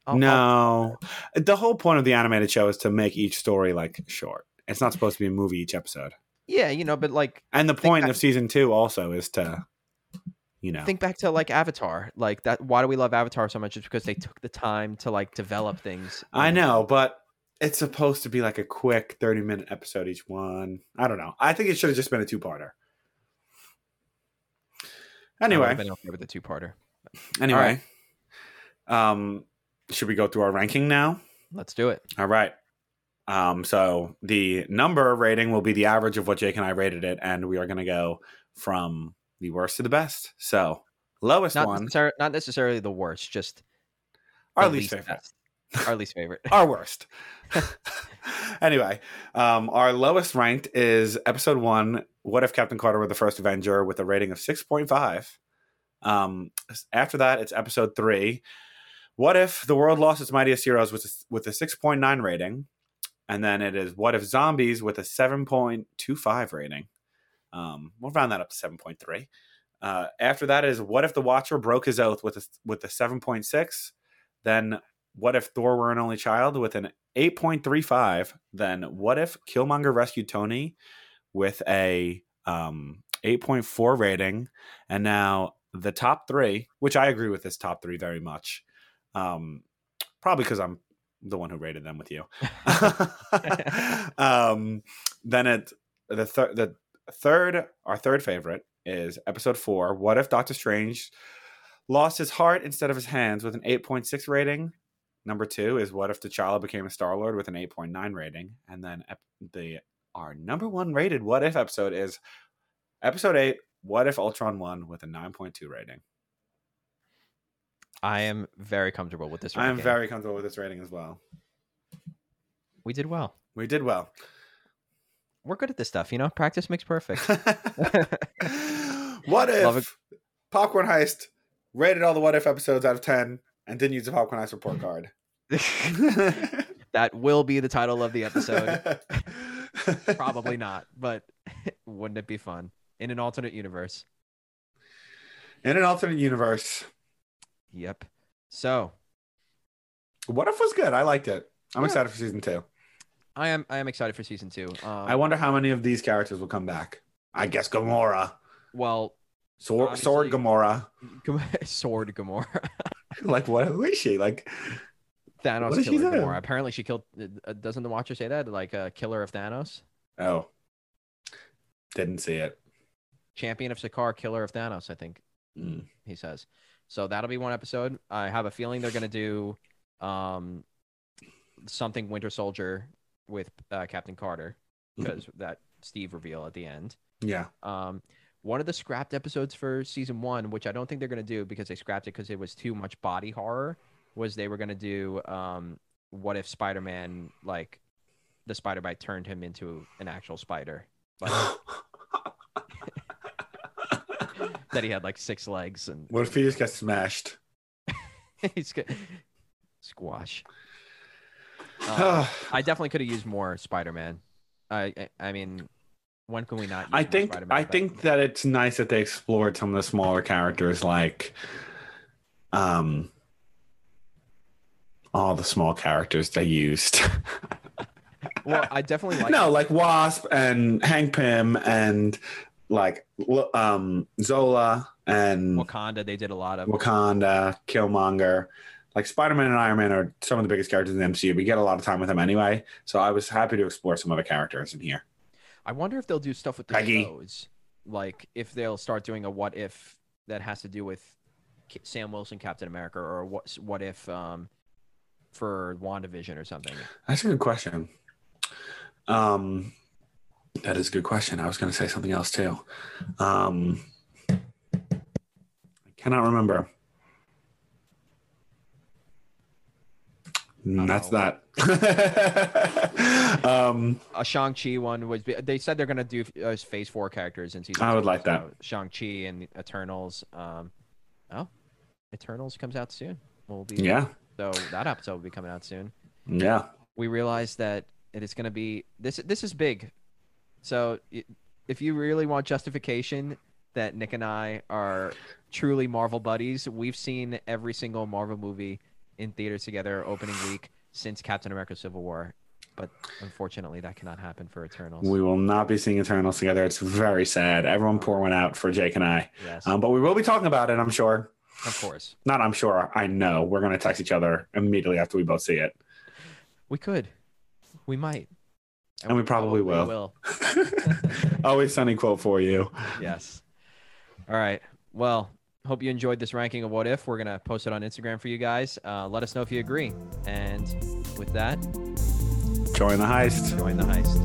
The whole point of the animated show is to make each story like short. It's not supposed to be a movie each episode. Yeah, you know, but like, and the point of season two also is to, you know, think back to like Avatar. Like that. Why do we love Avatar so much? It's because they took the time to like develop things. I know, but it's supposed to be like a quick 30-minute episode each one. I don't know. I think it should have just been a two-parter. Anyway, I've been okay with the two-parter. Anyway, right. Should we go through our ranking now? Let's do it. All right. So the number rating will be the average of what Jake and I rated it, and we are going to go from the worst to the best. So lowest one, not necessarily the worst, just our least favorite. Our least favorite. Our worst. Anyway, our lowest ranked is episode 1, What If Captain Carter Were the First Avenger, with a rating of 6.5. After that, it's episode 3, What If the World Lost Its Mightiest Heroes, with a 6.9 rating. And then it is What If Zombies, with a 7.25 rating. We'll round that up to 7.3. After that is What If the Watcher Broke His Oath, with a 7.6. Then What If Thor Were an Only Child, with an 8.35. Then What If Killmonger Rescued Tony, with a 8.4 rating. And now the top three, which I agree with this top three very much. Probably because I'm the one who rated them with you. Then our third favorite is episode 4, What If Doctor Strange Lost His Heart Instead of His Hands, with an 8.6 rating. Number 2 is What If T'Challa Became a Star Lord, with an 8.9 rating. And then our number one rated What If episode is episode 8, What If Ultron Won, with a 9.2 rating. I am very comfortable with this rating. I am very comfortable with this rating as well. We did well. We did well. We're good at this stuff, you know? Practice makes perfect. What if Popcorn Heist rated all the What If episodes out of 10 and didn't use the Popcorn Heist report card? That will be the title of the episode. Probably not, but wouldn't it be fun? In an alternate universe. In an alternate universe. Yep. So What If was good. I liked it. I'm excited for season 2. I am excited for season 2. I wonder how many of these characters will come back. I guess Gamora. Well, Sword Gamora. Sword Gamora. Like, what? Who is she? Like, Thanos killer Gamora. Apparently she killed, doesn't the Watcher say that? Like, a killer of Thanos? Oh. Didn't see it. Champion of Sakaar, killer of Thanos, I think he says. So that'll be one episode. I have a feeling they're going to do something Winter Soldier with Captain Carter, because that Steve reveal at the end. Yeah. One of the scrapped episodes for season 1, which I don't think they're going to do because they scrapped it because it was too much body horror, was they were going to do What If Spider-Man, like the Spider-Bite turned him into an actual spider. Like, that he had like 6 legs. And what if he just got smashed? He's got squash. I definitely could have used more Spider-Man. I mean, when can we not use Spider-Man? I think that it's nice that they explored some of the smaller characters, like all the small characters they used. Well, I definitely like Wasp and Hank Pym and like Zola and Wakanda. They did a lot of Wakanda, Killmonger. Like, Spider-Man and Iron Man are some of the biggest characters in the MCU. We get a lot of time with them anyway, so I was happy to explore some other characters in here. I wonder if they'll do stuff with the shows, like if they'll start doing a What If that has to do with Sam Wilson, Captain America, or what if for WandaVision or something. That's a good question. That is a good question. I was going to say something else too. I cannot remember. That's that. A Shang-Chi one was. They said they're going to do Phase 4 characters in season 2. I would like that. Shang-Chi and Eternals. Eternals comes out soon. So that episode will be coming out soon. Yeah. We realized that it is going to be this. This is big. So if you really want justification that Nick and I are truly Marvel buddies. We've seen every single Marvel movie in theaters together opening week since Captain America Civil War. But unfortunately, that cannot happen for Eternals. We will not be seeing Eternals together. It's very sad. Everyone pour one out for Jake and I. Yes. But we will be talking about it, I'm sure. Of course. Not I'm sure. I know. We're going to text each other immediately after we both see it. We could. We might. And we probably will. Always Sunny quote for you. Yes. All right. Well, hope you enjoyed this ranking of What If. We're going to post it on Instagram for you guys. Let us know if you agree. And with that... Join the heist. Join the heist.